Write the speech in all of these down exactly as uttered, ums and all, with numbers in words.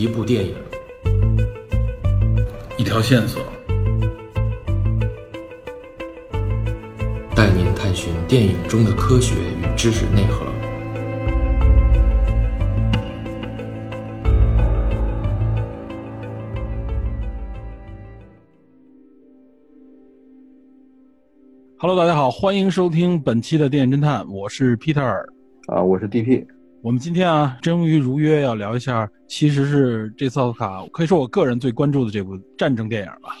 一部电影，一条线索，带您探寻电影中的科学与知识内核。Hello， 大家好，欢迎收听本期的电影侦探，我是 Peter， 啊，我是 D P。我们今天啊，终于如约要聊一下，其实是这次奥斯卡可以说我个人最关注的这部战争电影吧。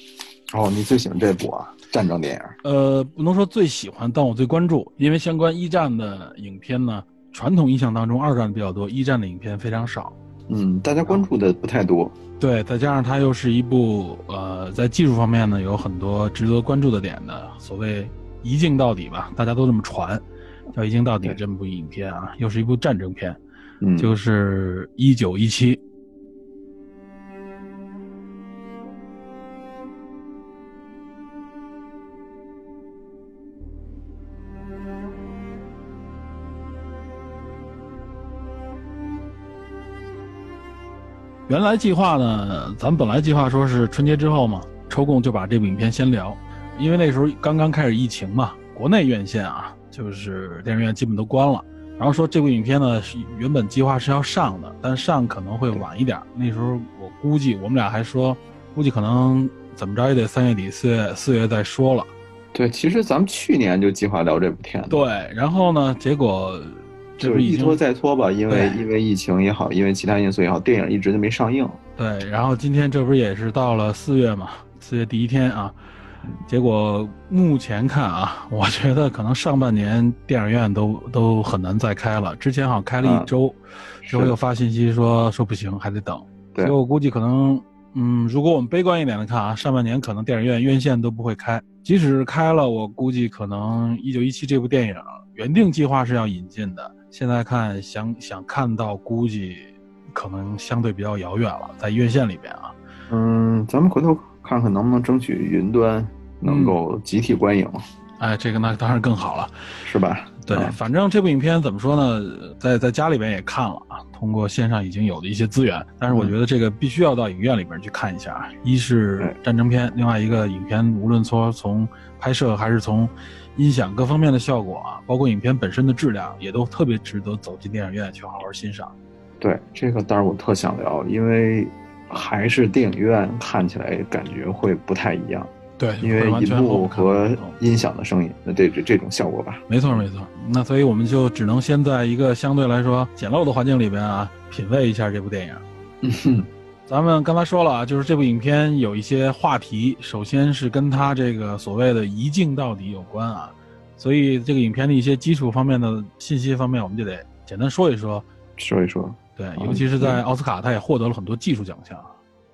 哦，你最喜欢这部啊？战争电影？呃，不能说最喜欢，但我最关注，因为相关一战的影片呢，传统印象当中二战比较多，一战的影片非常少。嗯，大家关注的不太多。对，再加上它又是一部呃，在技术方面呢，有很多值得关注的点的，所谓。一镜到底吧，大家都这么传，叫一镜到底这部影片啊，又是一部战争片，嗯、就是一九一七。原来计划呢，咱们本来计划说是春节之后嘛，抽空就把这部影片先聊。因为那时候刚刚开始疫情嘛，国内院线啊，就是电影院基本都关了。然后说这部影片呢，原本计划是要上的，但上可能会晚一点。那时候我估计，我们俩还说，估计可能怎么着也得三月底、四月、四月再说了。对，其实咱们去年就计划聊这部片子。对，然后呢，结果就是一拖再拖吧，因为因为疫情也好，因为其他因素也好，电影一直就没上映。对，然后今天这不是也是到了四月嘛，四月第一天啊。结果目前看啊，我觉得可能上半年电影院都都很难再开了。之前好像开了一周，之后又发信息说说不行，还得等。所以我估计可能，嗯，如果我们悲观一点的看啊，上半年可能电影院院线都不会开。即使开了，我估计可能一九一七这部电影原定计划是要引进的，现在看想想看到，估计可能相对比较遥远了，在院线里边啊。嗯，咱们回头看看能不能争取云端能够集体观影、嗯、哎，这个那当然更好了，是吧？对、嗯、反正这部影片怎么说呢，在在家里边也看了啊，通过线上已经有的一些资源，但是我觉得这个必须要到影院里边去看一下、嗯、一是战争片，另外一个影片无论说从拍摄还是从音响各方面的效果啊，包括影片本身的质量也都特别值得走进电影院去好好欣赏。对，这个当然我特想聊，因为还是电影院看起来感觉会不太一样。对，因为银幕和音响的声音，那这这这种效果吧。没错没错，那所以我们就只能先在一个相对来说简陋的环境里边啊，品味一下这部电影。嗯哼，咱们刚才说了啊，就是这部影片有一些话题，首先是跟它这个所谓的一镜到底有关啊，所以这个影片的一些基础方面的信息方面，我们就得简单说一说。说一说。对，尤其是在奥斯卡，他也获得了很多技术奖项。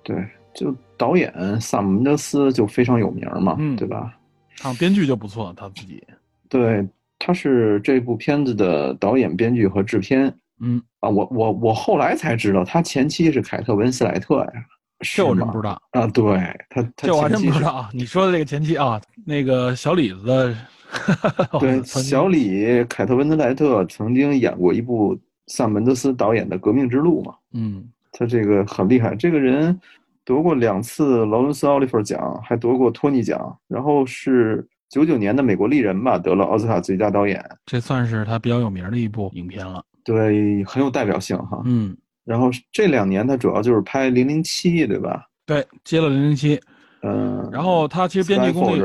对，就导演萨姆·门德斯就非常有名嘛、嗯、对吧？他编剧就不错，他自己。对，他是这部片子的导演、编剧和制片。嗯啊，我我我后来才知道，他前妻是凯特·温斯莱特呀。这我真不知道啊！对他，他这我还真不知道啊！你说的这个前妻啊，那个小李子的。对，小李凯特·温斯莱特曾经演过一部。萨门德斯导演的《革命之路》嘛，嗯，他这个很厉害，这个人得过两次劳伦斯·奥利弗奖，还得过托尼奖，然后是九九年的《美国丽人》吧，得了奥斯卡最佳导演，这算是他比较有名的一部影片了。对，很有代表性哈。嗯，然后这两年他主要就是拍《零零七》，对吧？对，接了《零零七》，嗯，然后他其实编剧功力，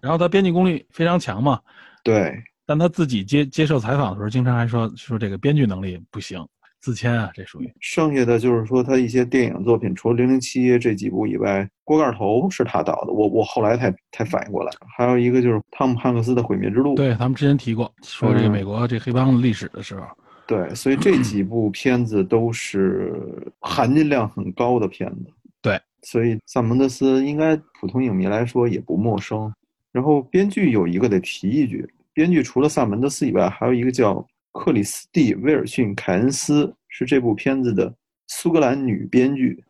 然后他编剧功力非常强嘛。对。但他自己接接受采访的时候，经常还说说这个编剧能力不行，自谦啊，这属于。剩下的就是说他一些电影作品，除了零零七这几部以外，《锅盖头》是他导的，我我后来才才反应过来。还有一个就是汤姆汉克斯的《毁灭之路》，对，咱们之前提过，说这个美国这黑帮的历史的时候。嗯、对，所以这几部片子都是含金量很高的片子。对，所以萨蒙德斯应该普通影迷来说也不陌生。然后编剧有一个得提一句。编剧除了萨门德斯以外，还有一个叫克里斯蒂·威尔逊·凯恩斯，是这部片子的苏格兰女编剧。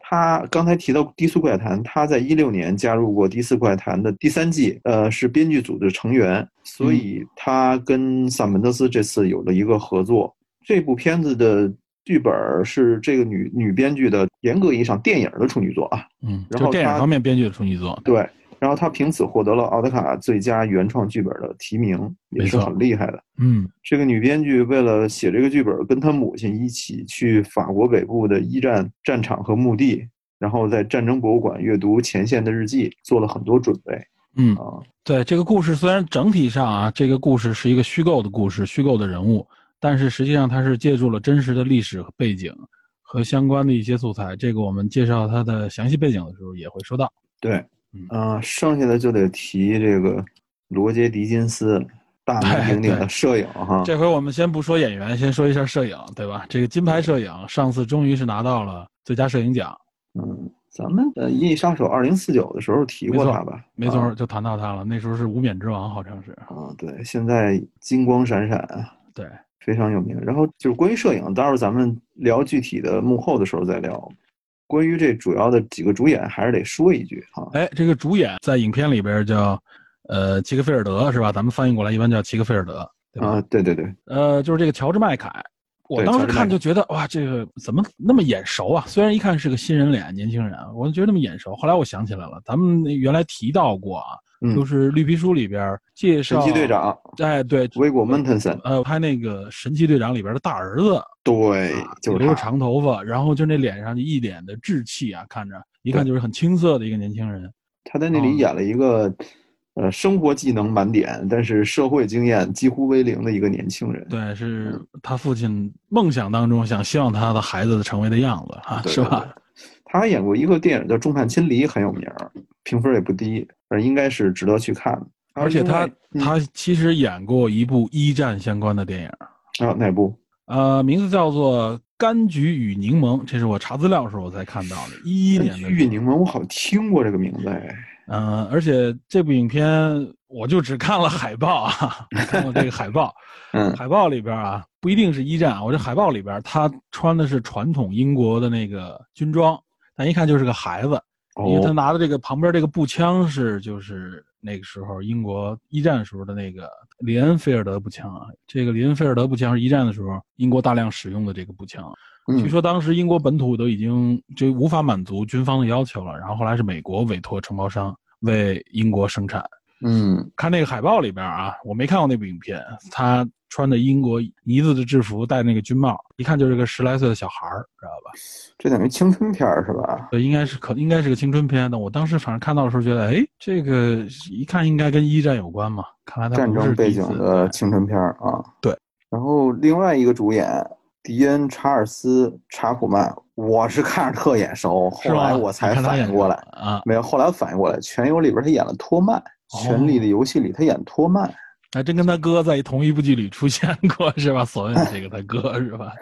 她刚才提到《低俗怪谈》，她在一六年加入过《低俗怪谈》的第三季，呃，是编剧组的成员，所以她跟萨门德斯这次有了一个合作。嗯、这部片子的剧本是这个女女编剧的严格意义上电影的处女作啊，嗯，然后电影方面编剧的处女作，对，然后她凭此获得了奥斯卡最佳原创剧本的提名，也是很厉害的，嗯，这个女编剧为了写这个剧本，跟她母亲一起去法国北部的一战战场和墓地，然后在战争博物馆阅读前线的日记，做了很多准备。嗯，对，这个故事虽然整体上啊，这个故事是一个虚构的故事，虚构的人物，但是实际上它是借助了真实的历史和背景和相关的一些素材，这个我们介绍它的详细背景的时候也会说到。对，嗯、呃，剩下的就得提这个罗杰·狄金斯，大名鼎鼎的摄影哈。这回我们先不说演员，先说一下摄影，对吧？这个金牌摄影上次终于是拿到了最佳摄影奖。嗯。咱们的《银翼杀手二零四九》的时候提过他吧？没错，没错啊、就谈到他了。那时候是无冕之王，好像是啊。对，现在金光闪闪，对，非常有名。然后就是关于摄影，待会儿咱们聊具体的幕后的时候再聊。关于这主要的几个主演，还是得说一句哈。哎，这个主演在影片里边叫呃齐克菲尔德是吧？咱们翻译过来一般叫齐克菲尔德啊。对对对，呃，就是这个乔治麦凯。我当时看就觉得哇，这个怎么那么眼熟啊？虽然一看是个新人脸，年轻人，我就觉得那么眼熟。后来我想起来了，咱们原来提到过啊，嗯、就是《绿皮书》里边介绍神奇队长，哎，对，维果·蒙特森，呃，拍那个《神奇队长》里边的大儿子，对，就是留着长头发，然后就那脸上一脸的稚气啊，看着一看就是很青涩的一个年轻人。他在那里演了一个。嗯呃，生活技能满点，但是社会经验几乎为零的一个年轻人。对，是他父亲梦想当中想希望他的孩子成为的样子啊，是吧？他还演过一个电影叫《众叛亲离》，很有名，评分也不低，而应该是值得去看。而且他、嗯、他其实演过一部一战相关的电影啊，哪部？呃，名字叫做《柑橘与柠檬》，这是我查资料的时候我才看到的，一一年的。柑橘与柠檬，我好像听过这个名字哎。嗯、呃，而且这部影片我就只看了海报啊，看过这个海报，嗯，海报里边啊不一定是一战，我这海报里边他穿的是传统英国的那个军装，但一看就是个孩子，因为他拿的这个旁边这个步枪是就是那个时候英国一战时候的那个林恩菲尔德步枪啊，这个林恩菲尔德步枪是一战的时候英国大量使用的这个步枪。据说当时英国本土都已经就无法满足军方的要求了，然后后来是美国委托承包商为英国生产。嗯，看那个海报里边啊，我没看过那部影片，他穿着英国呢子的制服，戴那个军帽，一看就是个十来岁的小孩，知道吧？这等于青春片是吧？对，应该是可应该是个青春片的。我当时反正看到的时候觉得，哎，这个一看应该跟一战有关嘛。看来他战争背景的青春片啊。对，然后另外一个主演。迪恩·查尔斯·查普曼，我是看着特眼熟，后来我才反应过来啊，没有，后来反应过来，《全游》里边他演了托曼，哦《权力的游戏》里他演托曼，还真跟他哥在同一部剧里出现过，是吧？所谓的这个他哥是吧？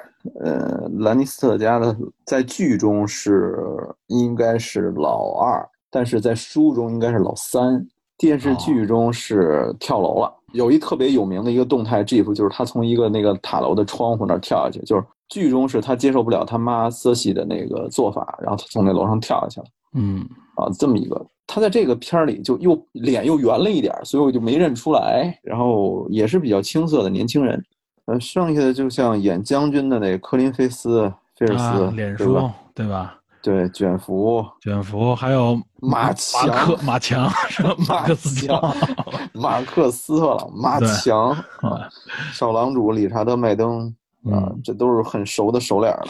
呃，兰尼斯特家的在剧中是应该是老二，但是在书中应该是老三，电视剧中是跳楼了。哦，有一特别有名的一个动态 GIF， 就是他从一个那个塔楼的窗户那跳下去，就是剧中是他接受不了他妈瑟西的那个做法，然后他从那楼上跳下去了。嗯，啊，这么一个，他在这个片里就又脸又圆了一点，所以我就没认出来。然后也是比较青涩的年轻人，呃，剩下的就像演将军的那科林菲斯菲尔斯，啊、脸书对吧？对吧对，卷福，卷福，还有马强，马克，马强是吧？马克斯强，马克斯特朗，马强啊，少郎主理查德麦登啊，嗯、这都是很熟的熟脸了。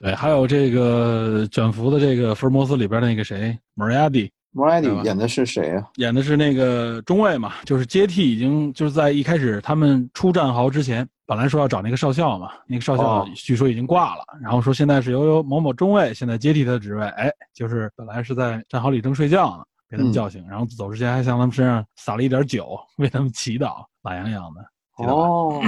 对，还有这个卷福的这个福尔摩斯里边的那个谁，莫瑞亚蒂，莫瑞亚蒂演的是谁啊？演的是那个中尉嘛，就是接替已经就是在一开始他们出战壕之前。本来说要找那个少校嘛，那个少校据说已经挂了，哦、然后说现在是由由某某中尉现在接替他的职位，哎，就是本来是在战壕里正睡觉呢，被他们叫醒，嗯、然后走之前还向他们身上撒了一点酒，为他们祈祷，懒洋洋的。哦，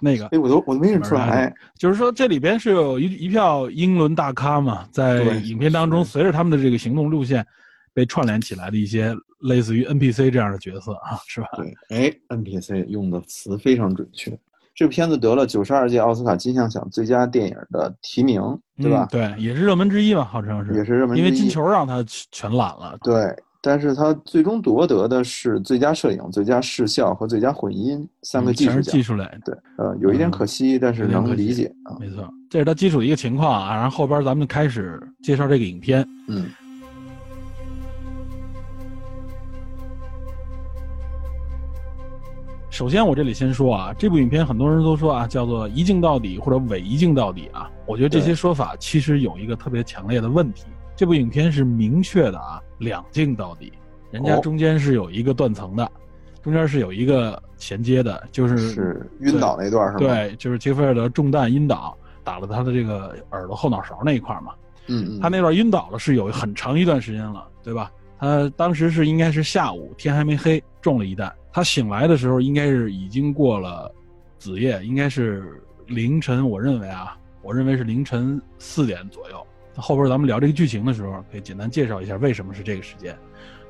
那个，哎，我都我都没认出来，就是说这里边是有一一票英伦大咖嘛，在影片当中随着他们的这个行动路线被串联起来的一些类似于 N P C 这样的角色啊，是吧？对，哎 ，N P C 用的词非常准确。这片子得了九十二届奥斯卡金像奖最佳电影的提名，对吧？嗯、对，也是热门之一吧，好像是。也是热门之一，因为金球让他全揽了。对，但是他最终夺得的是最佳摄影、最佳视效和最佳混音三个技术奖，嗯、技术类的。对，呃，有一点可惜，嗯、但是能理解啊。没错，这是他基础的一个情况啊。然后后边咱们开始介绍这个影片。嗯。首先我这里先说啊，这部影片很多人都说啊，叫做一镜到底或者伪一镜到底啊，我觉得这些说法其实有一个特别强烈的问题，这部影片是明确的啊，两镜到底，人家中间是有一个断层的、哦、中间是有一个衔接的，就是是晕倒那段是吗？对，就是杰菲尔德中弹晕倒，打了他的这个耳朵后脑勺那一块嘛， 嗯, 嗯他那段晕倒了是有很长一段时间了，对吧？他当时是应该是下午天还没黑中了一弹，他醒来的时候应该是已经过了子夜，应该是凌晨，我认为啊我认为是凌晨四点左右，后边咱们聊这个剧情的时候可以简单介绍一下为什么是这个时间，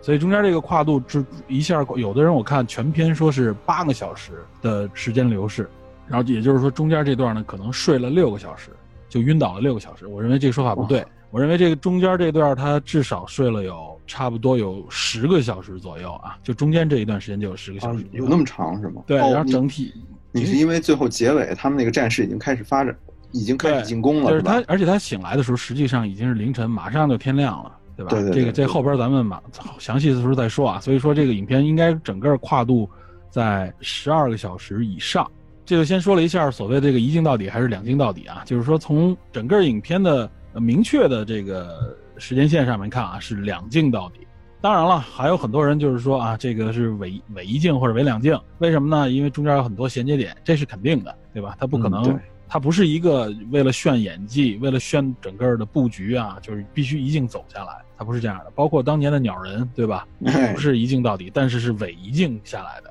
所以中间这个跨度一下，有的人我看全篇说是八个小时的时间流逝，然后也就是说中间这段呢可能睡了六个小时就晕倒了六个小时，我认为这个说法不对，我认为这个中间这段他至少睡了有差不多有十个小时左右啊，就中间这一段时间就有十个小时、啊、有那么长是吗？对、哦、然后整体 你, 你是因为最后结尾他们那个战事已经开始发展，已经开始进攻了，就是他，而且他醒来的时候实际上已经是凌晨，马上就天亮了，对吧？对对对对，这个这后边咱们马详细的时候再说啊，所以说这个影片应该整个跨度在十二个小时以上。这就先说了一下所谓这个一镜到底还是两镜到底啊，就是说从整个影片的明确的这个时间线上面看啊，是两镜到底。当然了，还有很多人就是说啊，这个是伪伪一镜或者伪两镜，为什么呢？因为中间有很多衔接点，这是肯定的，对吧？它不可能、嗯，它不是一个为了炫演技、为了炫整个的布局啊，就是必须一镜走下来，它不是这样的。包括当年的鸟人，对吧？不是一镜到底，但是是伪一镜下来的，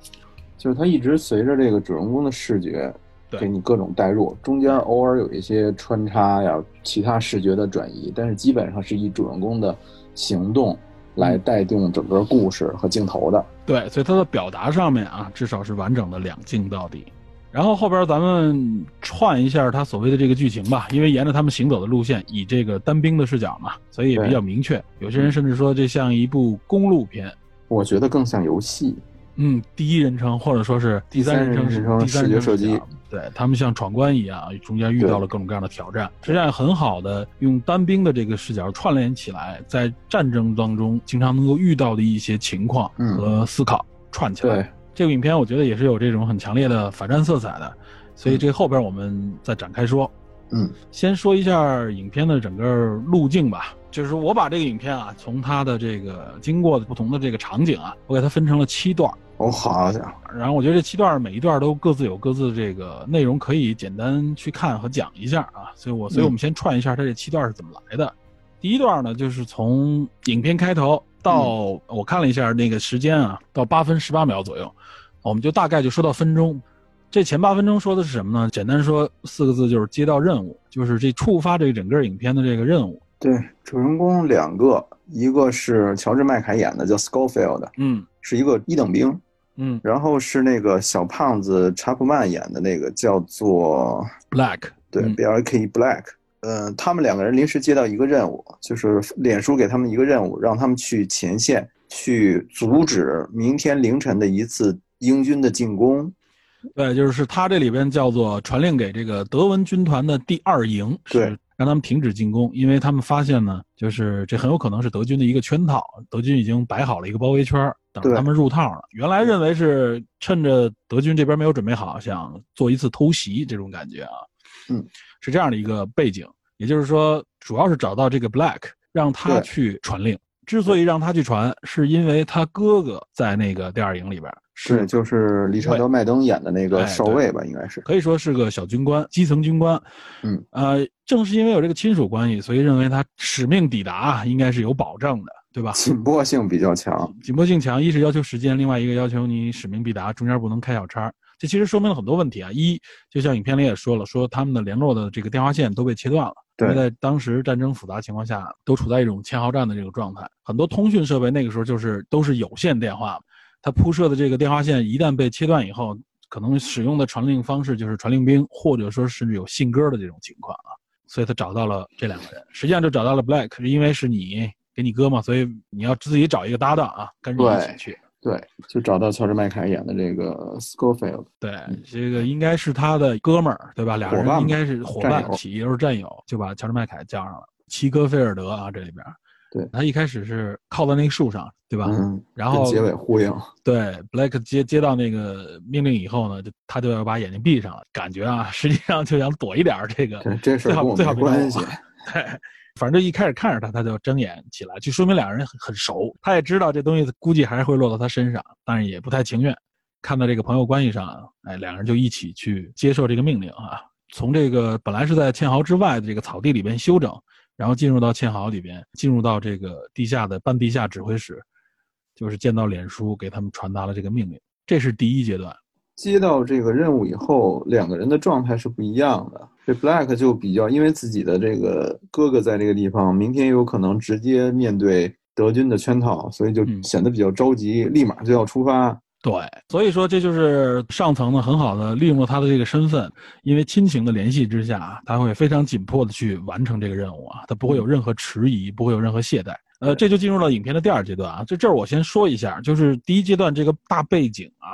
就是它一直随着这个主人公的视觉。给你各种代入，中间偶尔有一些穿插呀，其他视觉的转移，但是基本上是以主人公的行动来带动整个故事和镜头的。对，所以它的表达上面啊，至少是完整的两镜到底。然后后边咱们串一下它所谓的这个剧情吧，因为沿着他们行走的路线，以这个单兵的视角嘛，所以也比较明确。有些人甚至说这像一部公路片，我觉得更像游戏。嗯，第一人称或者说是第三人称视觉射击，对，他们像闯关一样，中间遇到了各种各样的挑战，实际上很好的用单兵的这个视角串联起来，在战争当中经常能够遇到的一些情况和思考、嗯、串起来。对，这个影片我觉得也是有这种很强烈的反战色彩的，所以这后边我们再展开说。嗯，先说一下影片的整个路径吧，就是我把这个影片啊，从它的这个经过的不同的这个场景啊，我给它分成了七段。哦，好家伙！然后我觉得这七段每一段都各自有各自的这个内容，可以简单去看和讲一下啊。所以我，所以我们先串一下它这七段是怎么来的。嗯、第一段呢，就是从影片开头到、嗯、我看了一下那个时间啊，到八分十八秒左右，我们就大概就说到分钟。这前八分钟说的是什么呢？简单说四个字，就是接到任务，就是这触发这个整个影片的这个任务。对，主人公两个，一个是乔治麦凯演的叫 Scofield， 嗯，是一个一等兵，嗯，然后是那个小胖子查普曼演的那个叫做 Black， 对、嗯、B L A K E Black， 呃，他们两个人临时接到一个任务，就是脸书给他们一个任务，让他们去前线去阻止明天凌晨的一次英军的进攻。对，就是他这里边叫做传令给这个德文军团的第二营，对，让他们停止进攻，因为他们发现呢，就是这很有可能是德军的一个圈套，德军已经摆好了一个包围圈，等着他们入套了。原来认为是趁着德军这边没有准备好，想做一次偷袭这种感觉啊，嗯，是这样的一个背景。也就是说，主要是找到这个 Black， 让他去传令。之所以让他去传，是因为他哥哥在那个第二营里边。是，就是理查德·麦登演的那个少尉吧，应该是可以说是个小军官，基层军官。嗯，呃，正是因为有这个亲属关系，所以认为他使命抵达应该是有保证的，对吧？紧迫性比较强，紧迫性强，一是要求时间，另外一个要求你使命必达，中间不能开小差。这其实说明了很多问题啊。一，就像影片里也说了，说他们的联络的这个电话线都被切断了。因为在当时战争复杂情况下，都处在一种堑壕战的这个状态，很多通讯设备那个时候就是都是有线电话。它铺设的这个电话线一旦被切断以后，可能使用的传令方式就是传令兵，或者说甚至有信鸽的这种情况啊。所以他找到了这两个人，实际上就找到了 Black， 因为是你给你哥嘛，所以你要自己找一个搭档啊，跟着一起去。对，就找到乔治麦凯演的这个 Scofield。对，这个应该是他的哥们儿，对吧？俩人应该是伙伴，起义都是战友，就把乔治麦凯叫上了。齐格菲尔德啊，这里边，对，他一开始是靠在那个树上，对吧？嗯。然后结尾呼应。对 ，Blake 接接到那个命令以后呢，就他就要把眼睛闭上了，感觉啊，实际上就想躲一点这个，这事跟我没关系。对。反正一开始看着他，他就睁眼起来，就说明两人很熟。他也知道这东西估计还是会落到他身上，但是也不太情愿。看到这个朋友关系上，哎，两人就一起去接受这个命令啊。从这个本来是在堑壕之外的这个草地里边休整，然后进入到堑壕里边，进入到这个地下的半地下指挥室，就是见到脸书给他们传达了这个命令。这是第一阶段。接到这个任务以后，两个人的状态是不一样的。这 Black 就比较因为自己的这个哥哥在这个地方，明天有可能直接面对德军的圈套，所以就显得比较着急，嗯、立马就要出发。对，所以说这就是上层呢很好的利用了他的这个身份，因为亲情的联系之下，他会非常紧迫的去完成这个任务啊，他不会有任何迟疑，不会有任何懈怠。呃，这就进入了影片的第二阶段啊。这这儿我先说一下，就是第一阶段这个大背景啊，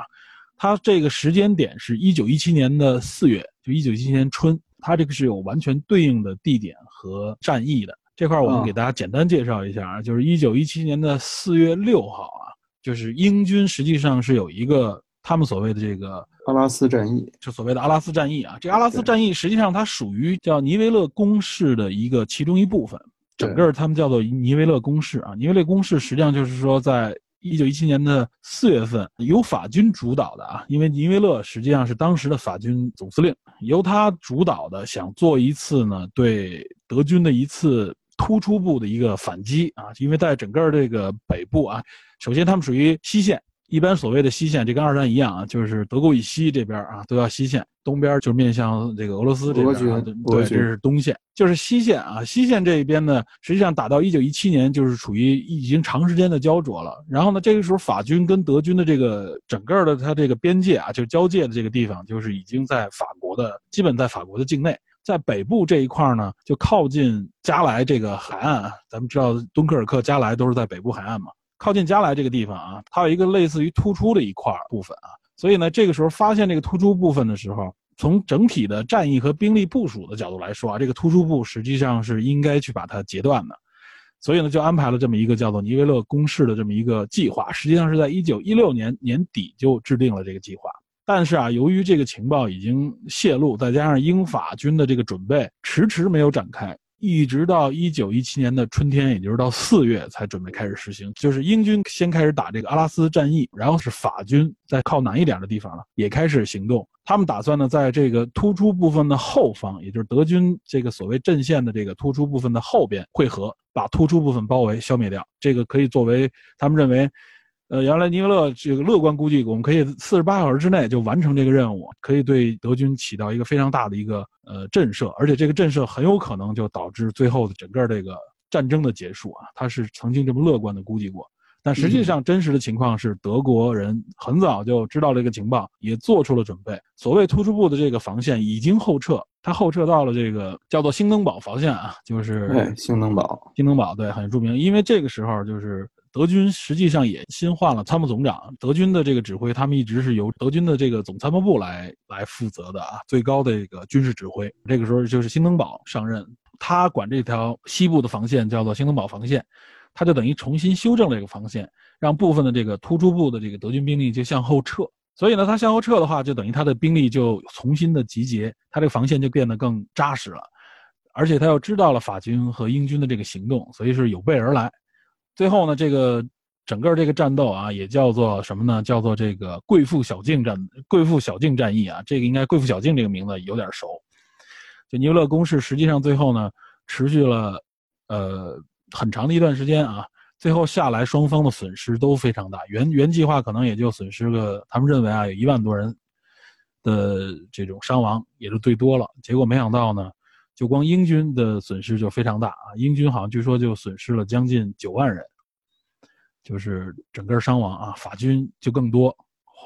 它这个时间点是一九一七年的四月，就一九一七年春。它这个是有完全对应的地点和战役的，这块我们给大家简单介绍一下啊，就是一九一七年的四月六号啊，就是英军实际上是有一个他们所谓的这个阿拉斯战役，就所谓的阿拉斯战役啊，这阿拉斯战役实际上它属于叫尼维勒公式的一个其中一部分，整个他们叫做尼维勒公式啊，尼维勒公式实际上就是说在一九一七年的四月份由法军主导的啊，因为尼维勒实际上是当时的法军总司令，由他主导的想做一次呢对德军的一次突出部的一个反击啊，因为在整个这个北部啊，首先他们属于西线，一般所谓的西线这跟二战一样啊，就是德国以西这边啊都叫西线，东边就面向这个俄罗斯这边、啊、对，这是东线，就是西线啊。西线这一边呢，实际上打到一九一七年就是处于已经长时间的焦灼了。然后呢，这个时候法军跟德军的这个整个的它这个边界啊，就是交界的这个地方，就是已经在法国的，基本在法国的境内。在北部这一块呢，就靠近加莱这个海岸啊，咱们知道敦刻尔克、加莱都是在北部海岸嘛。靠近加莱这个地方啊，它有一个类似于突出的一块部分啊，所以呢，这个时候发现这个突出部分的时候，从整体的战役和兵力部署的角度来说啊，这个突出部实际上是应该去把它截断的，所以呢，就安排了这么一个叫做尼维勒公式的这么一个计划，实际上是在一九一六年年底就制定了这个计划。但是啊，由于这个情报已经泄露，再加上英法军的这个准备迟迟没有展开，一直到一九一七年的春天，也就是到四月才准备开始实行，就是英军先开始打这个阿拉斯战役，然后是法军在靠南一点的地方了也开始行动，他们打算呢在这个突出部分的后方，也就是德军这个所谓阵线的这个突出部分的后边汇合，把突出部分包围消灭掉，这个可以作为他们认为呃，原来尼维勒这个乐观估计，我们可以四十八小时之内就完成这个任务，可以对德军起到一个非常大的一个呃震慑，而且这个震慑很有可能就导致最后的整个这个战争的结束啊，他是曾经这么乐观的估计过。但实际上真实的情况是，德国人很早就知道这个情报，也做出了准备。所谓突出部的这个防线已经后撤，他后撤到了这个叫做兴登堡防线啊，就是对兴登堡，兴登堡对很著名，因为这个时候就是。德军实际上也新换了参谋总长，德军的这个指挥他们一直是由德军的这个总参谋部来来负责的啊，最高的这个军事指挥。这个时候就是兴登堡上任，他管这条西部的防线叫做兴登堡防线，他就等于重新修正了这个防线，让部分的这个突出部的这个德军兵力就向后撤。所以呢，他向后撤的话，就等于他的兵力就重新的集结，他这个防线就变得更扎实了，而且他又知道了法军和英军的这个行动，所以是有备而来。最后呢，这个整个这个战斗啊，也叫做什么呢？叫做这个贵妇小径战，贵妇小径战役啊。这个应该贵妇小径这个名字有点熟。就尼维勒公式实际上最后呢，持续了呃很长的一段时间啊。最后下来，双方的损失都非常大。原原计划可能也就损失个，他们认为啊，有一万多人的这种伤亡也就最多了。结果没想到呢。就光英军的损失就非常大啊！英军好像据说就损失了将近九万人，就是整个伤亡啊。法军就更多，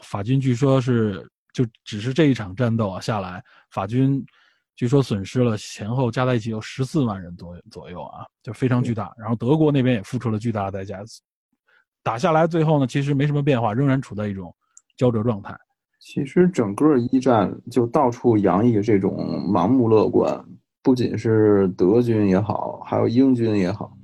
法军据说是就只是这一场战斗啊下来，法军据说损失了前后加在一起有十四万人左右啊，就非常巨大。然后德国那边也付出了巨大的代价，打下来最后呢其实没什么变化，仍然处在一种焦灼状态。其实整个一战就到处洋溢这种盲目乐观，不仅是德军也好，还有英军也好，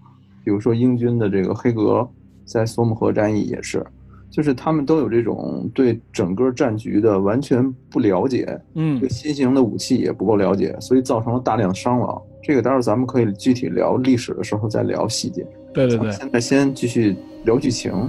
比如说英军的这个黑格在索姆河战役也是，就是他们都有这种对整个战局的完全不了解，嗯，对新型的武器也不够了解，所以造成了大量伤亡。这个待会儿咱们可以具体聊历史的时候再聊细节。对对对，现在先继续聊剧情。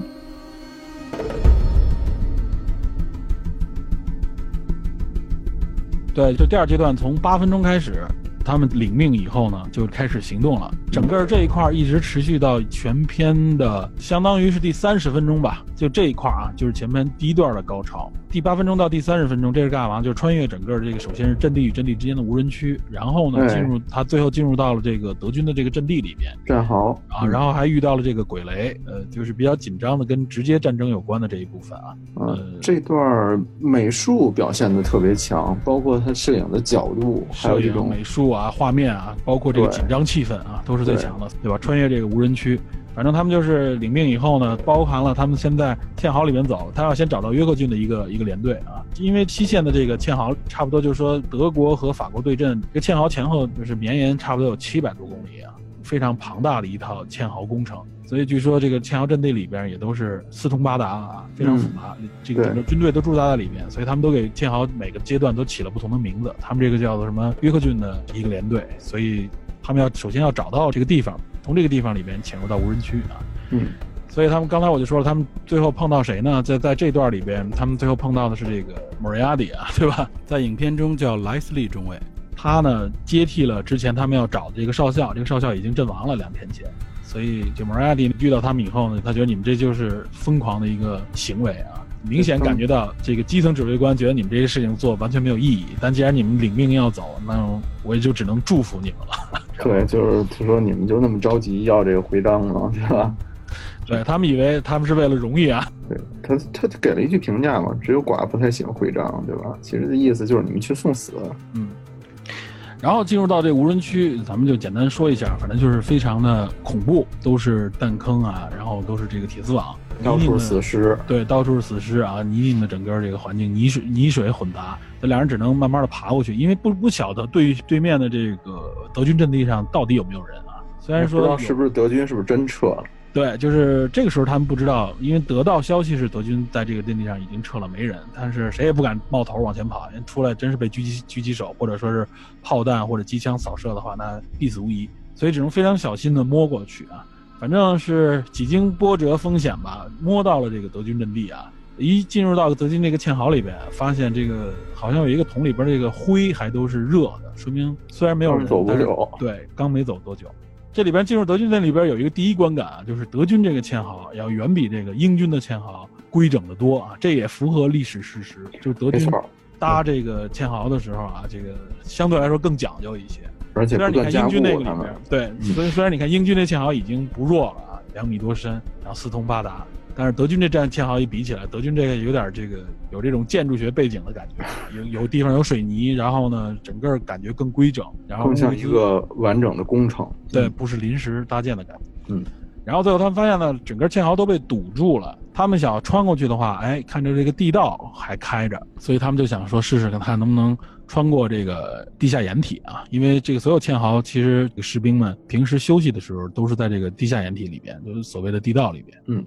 对，就第二阶段从八分钟开始，他们领命以后呢就开始行动了，整个这一块一直持续到全篇的相当于是第三十分钟吧，就这一块啊，就是前篇第一段的高潮。第八分钟到第三十分钟这是干嘛，就穿越整个这个首先是阵地与阵地之间的无人区，然后呢进入他最后进入到了这个德军的这个阵地里边战壕啊，然后还遇到了这个鬼雷，呃，就是比较紧张的跟直接战争有关的这一部分啊。呃、嗯，这段美术表现的特别强，包括他摄影的角度，还有这种美术啊啊，画面啊，包括这个紧张气氛啊，都是最强的，对吧？穿越这个无人区，反正他们就是领命以后呢，包含了他们现在堑壕里面走，他要先找到约克郡的一个一个连队啊，因为西线的这个堑壕差不多就是说德国和法国对阵，这个堑壕前后就是绵延差不多有七百多公里啊，非常庞大的一套堑壕工程。所以据说这个堑壕阵地里边也都是四通八达啊，非常复杂、嗯、这个整个军队都驻扎在里面，所以他们都给堑壕每个阶段都起了不同的名字，他们这个叫做什么约克郡的一个连队，所以他们要首先要找到这个地方，从这个地方里边潜入到无人区啊。嗯，所以他们刚才我就说了，他们最后碰到谁呢？在在这段里边他们最后碰到的是这个莫瑞亚迪啊，对吧？在影片中叫莱斯利中尉，他呢接替了之前他们要找的这个少校，这个少校已经阵亡了两天前，所以这莫拉蒂遇到他们以后呢，他觉得你们这就是疯狂的一个行为啊，明显感觉到这个基层指挥官觉得你们这些事情做完全没有意义，但既然你们领命要走，那我也就只能祝福你们了。对，就是他说你们就那么着急要这个回荡了，对吧？对，他们以为他们是为了荣誉啊。对，他他给了一句评价嘛，只有寡不太喜欢回荡，对吧？其实的意思就是你们去送死。嗯。然后进入到这无人区，咱们就简单说一下，反正就是非常的恐怖，都是弹坑啊，然后都是这个铁丝网，到处是死尸。对，到处是死尸啊，泥泞的整个这个环境，泥水泥水混杂，这两人只能慢慢的爬过去，因为不不晓得对对面的这个德军阵地上到底有没有人啊。虽然说不知道是不是德军是不是真撤了。对，就是这个时候他们不知道，因为得到消息是德军在这个阵地上已经撤了没人，但是谁也不敢冒头往前跑，因为出来真是被狙击狙击手或者说是炮弹或者机枪扫射的话，那必死无疑，所以只能非常小心的摸过去啊。反正是几经波折风险吧，摸到了这个德军阵地啊。一进入到德军这个堑壕里边，发现这个好像有一个桶里边这个灰还都是热的，说明虽然没有人走多久，对，刚没走多久。这里边进入德军阵里边有一个第一观感啊，就是德军这个堑壕要远比这个英军的堑壕规整的多啊，这也符合历史事实。就是德军搭这个堑壕的时候啊，这个相对来说更讲究一些。而且不断加固他们。虽然你看英军那个里边，对，所以虽然你看英军这堑壕已经不弱了啊，两米多深，然后四通八达，但是德军这战堑壕一比起来，德军这个有点这个有这种建筑学背景的感觉，有有地方有水泥，然后呢整个感觉更规整，然后更像一个完整的工程，对，不是临时搭建的感觉。嗯，然后最后他们发现呢整个堑壕都被堵住了，他们想要穿过去的话，哎，看着这个地道还开着，所以他们就想说试试看看能不能穿过这个地下掩体啊，因为这个所有堑壕其实士兵们平时休息的时候都是在这个地下掩体里边，就是所谓的地道里边。嗯，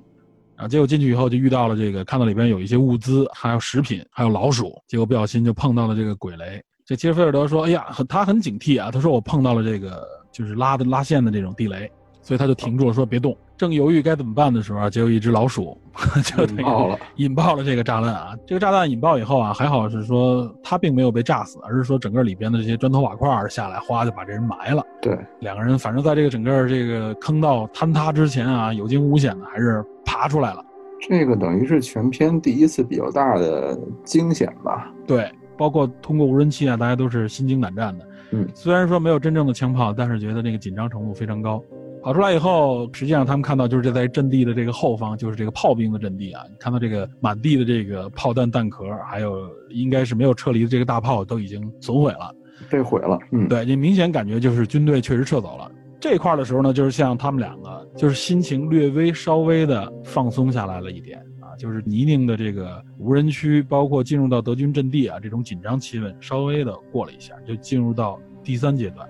然后结果进去以后就遇到了这个，看到里边有一些物资，还有食品，还有老鼠，结果不小心就碰到了这个鬼雷。这杰菲尔德说，哎呀，他很警惕啊，他说我碰到了这个就是拉的拉线的这种地雷，所以他就停住了，说别动。正犹豫该怎么办的时候啊，结果一只老鼠就引爆了，引爆了这个炸弹啊。这个炸弹引爆以后啊，还好是说他并没有被炸死，而是说整个里边的这些砖头瓦块下来，哗就把这人埋了。对，两个人反正在这个整个这个坑道坍塌之前啊，有惊无险的还是爬出来了。这个等于是全篇第一次比较大的惊险吧？对，包括通过无人机啊，大家都是心惊胆战的。嗯，虽然说没有真正的枪炮，但是觉得那个紧张程度非常高。跑出来以后，实际上他们看到就是这在阵地的这个后方，就是这个炮兵的阵地啊。你看到这个满地的这个炮弹弹壳，还有应该是没有撤离的这个大炮都已经损毁了。被毁了。嗯，对，你明显感觉就是军队确实撤走了。这块的时候呢，就是像他们两个，就是心情略微稍微的放松下来了一点啊，就是泥泞的这个无人区，包括进入到德军阵地啊，这种紧张气氛稍微的过了一下，就进入到第三阶段。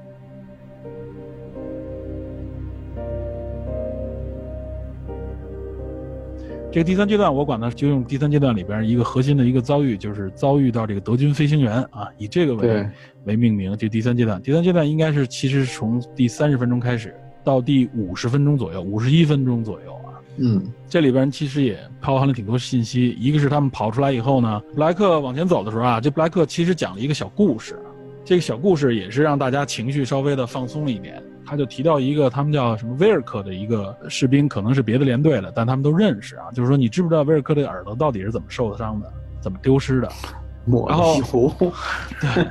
这个第三阶段我管它就用第三阶段里边一个核心的一个遭遇，就是遭遇到这个德军飞行员啊，以这个为为命名，这第三阶段。第三阶段应该是其实从第三十分钟开始到第五十分钟左右，五十一分钟左右啊。嗯，这里边其实也包含了挺多信息，一个是他们跑出来以后呢，布莱克往前走的时候啊，这布莱克其实讲了一个小故事，这个小故事也是让大家情绪稍微的放松了一点。他就提到一个他们叫什么威尔克的一个士兵，可能是别的连队的，但他们都认识啊。就是说，你知不知道威尔克的耳朵到底是怎么受伤的，怎么丢失的？然后，对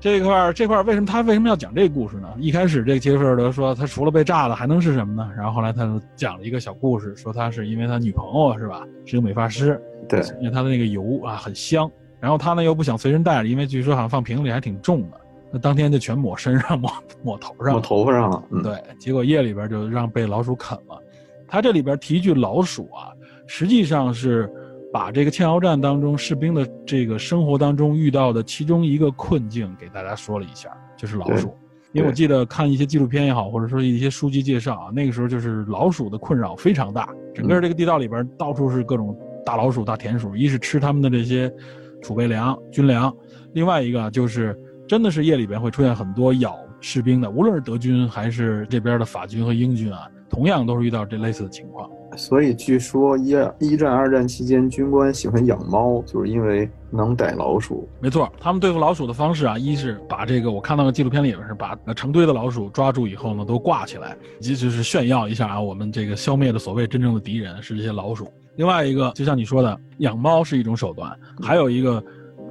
这块这块为什么他为什么要讲这个故事呢？一开始这个杰弗尔德说他除了被炸了还能是什么呢？然后后来他讲了一个小故事，说他是因为他女朋友是吧，是个美发师，对，因为他的那个油啊很香，然后他呢又不想随身带着，因为据说好像放瓶里还挺重的。那当天就全抹身上，抹抹头上，抹头发上了。嗯，对，结果夜里边就让被老鼠啃了。他这里边提一句老鼠啊，实际上是把这个堑壕战当中士兵的这个生活当中遇到的其中一个困境给大家说了一下，就是老鼠。因为我记得看一些纪录片也好，或者说一些书籍介绍啊，那个时候就是老鼠的困扰非常大，整个这个地道里边到处是各种大老鼠、大田鼠，一是吃他们的这些储备粮、军粮，另外一个就是。真的是夜里边会出现很多咬士兵的，无论是德军还是这边的法军和英军啊，同样都是遇到这类似的情况。所以据说一一战二战期间军官喜欢养猫，就是因为能逮老鼠。没错，他们对付老鼠的方式啊，一是把这个我看到的纪录片里也是把成堆的老鼠抓住以后呢都挂起来，即就是炫耀一下啊，我们这个消灭的所谓真正的敌人是这些老鼠。另外一个就像你说的，养猫是一种手段，还有一个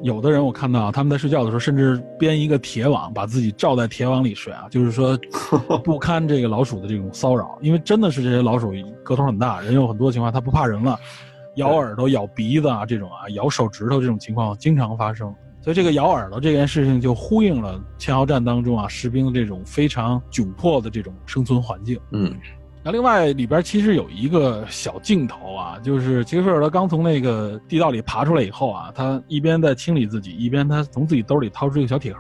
有的人我看到他们在睡觉的时候甚至编一个铁网把自己罩在铁网里睡啊，就是说不堪这个老鼠的这种骚扰，因为真的是这些老鼠个头很大，人有很多情况他不怕人了，咬耳朵咬鼻子啊这种啊，咬手指头这种情况经常发生，所以这个咬耳朵这件事情就呼应了堑壕战当中啊士兵的这种非常窘迫的这种生存环境。嗯，那另外里边其实有一个小镜头啊，就是杰弗尔德刚从那个地道里爬出来以后啊，他一边在清理自己，一边他从自己兜里掏出一个小铁盒。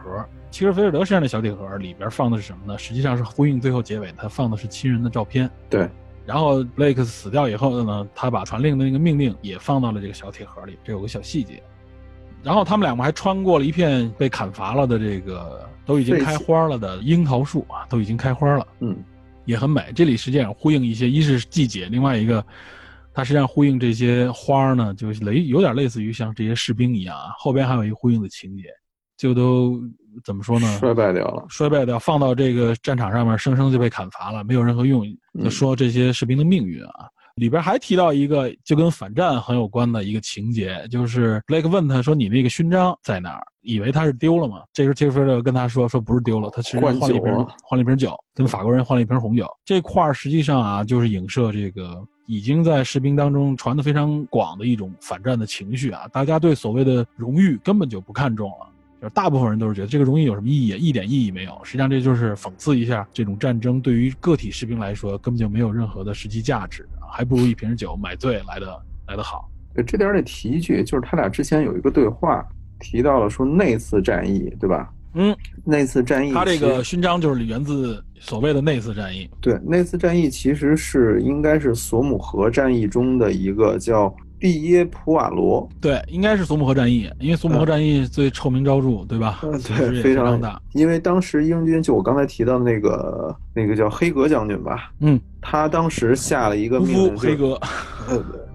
其实菲尔德身上的小铁盒里边放的是什么呢？实际上是呼应最后结尾，他放的是亲人的照片。对。然后 Blake 死掉以后呢，他把传令的那个命令也放到了这个小铁盒里，这有个小细节。然后他们两个还穿过了一片被砍伐了的这个都已经开花了的樱桃树啊，都已经开花了。嗯。也很美，这里实际上呼应一些，一是季节，另外一个它实际上呼应这些花呢，就是类有点类似于像这些士兵一样啊。后边还有一个呼应的情节，就都怎么说呢，衰败掉了，衰败掉放到这个战场上面生生就被砍伐了，没有任何用，就说这些士兵的命运啊。里边还提到一个就跟反战很有关的一个情节，就是 Blake 问他说你那个勋章在哪儿，以为他是丢了嘛，这时候杰弗尔跟他说说不是丢了，他其实换了一瓶换了一瓶酒，跟法国人换了一瓶红酒。这块实际上啊就是影射这个已经在士兵当中传得非常广的一种反战的情绪啊，大家对所谓的荣誉根本就不看重了，就是大部分人都是觉得这个荣誉有什么意义，一点意义没有。实际上这就是讽刺一下这种战争对于个体士兵来说根本就没有任何的实际价值，还不如一瓶酒买醉来的来的好。对，这点得提一句，就是他俩之前有一个对话提到了说那次战役，对吧？嗯，那次战役他这个勋章就是源自所谓的那次战役。对，那次战役其实是应该是索姆河战役中的一个叫毕耶普瓦罗。对，应该是索姆河战役，因为索姆河战役最臭名昭著，对吧？嗯，对，非常大。因为当时英军就我刚才提到的那个那个叫黑格将军吧，嗯，他当时下了一个命令，黑格，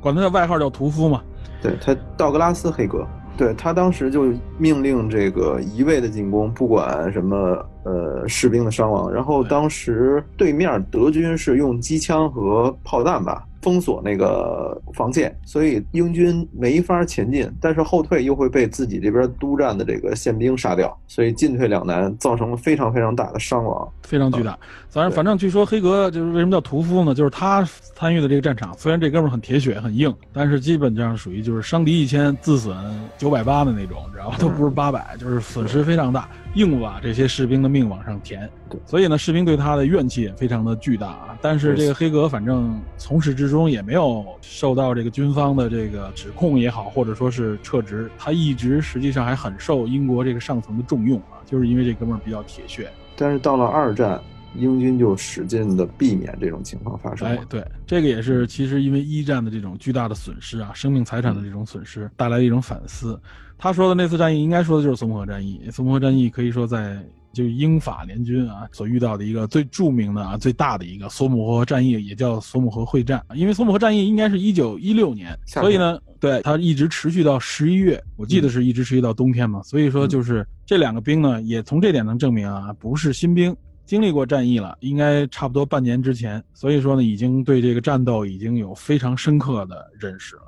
管他的外号叫屠夫嘛。对，他道格拉斯黑格。对，他当时就命令这个一味的进攻，不管什么呃士兵的伤亡。然后当时对面德军是用机枪和炮弹吧，封锁那个防线，所以英军没法前进，但是后退又会被自己这边督战的这个宪兵杀掉，所以进退两难，造成了非常非常大的伤亡，非常巨大。反正反正据说黑格就是为什么叫屠夫呢，就是他参与的这个战场，虽然这哥们很铁血很硬，但是基本上属于就是伤敌一千自损九百八的那种，然后都不是八百、嗯，就是损失非常大，硬把这些士兵的命往上填。对，所以呢，士兵对他的怨气也非常的巨大啊。但是这个黑格反正从始至终也没有受到这个军方的这个指控也好，或者说是撤职，他一直实际上还很受英国这个上层的重用啊，就是因为这哥们比较铁血。但是到了二战，英军就使劲的避免这种情况发生。哎，对，这个也是其实因为一战的这种巨大的损失啊，生命财产的这种损失带来的一种反思。他说的那次战役应该说的就是淞沪战役。淞沪战役可以说在就英法联军啊所遇到的一个最著名的啊最大的一个索姆河战役，也叫索姆河会战。因为索姆河战役应该是一九一六年，所以呢对它一直持续到十一月，我记得是一直持续到冬天嘛，所以说就是这两个兵呢也从这点能证明啊不是新兵，经历过战役了，应该差不多半年之前，所以说呢，已经对这个战斗已经有非常深刻的认识了。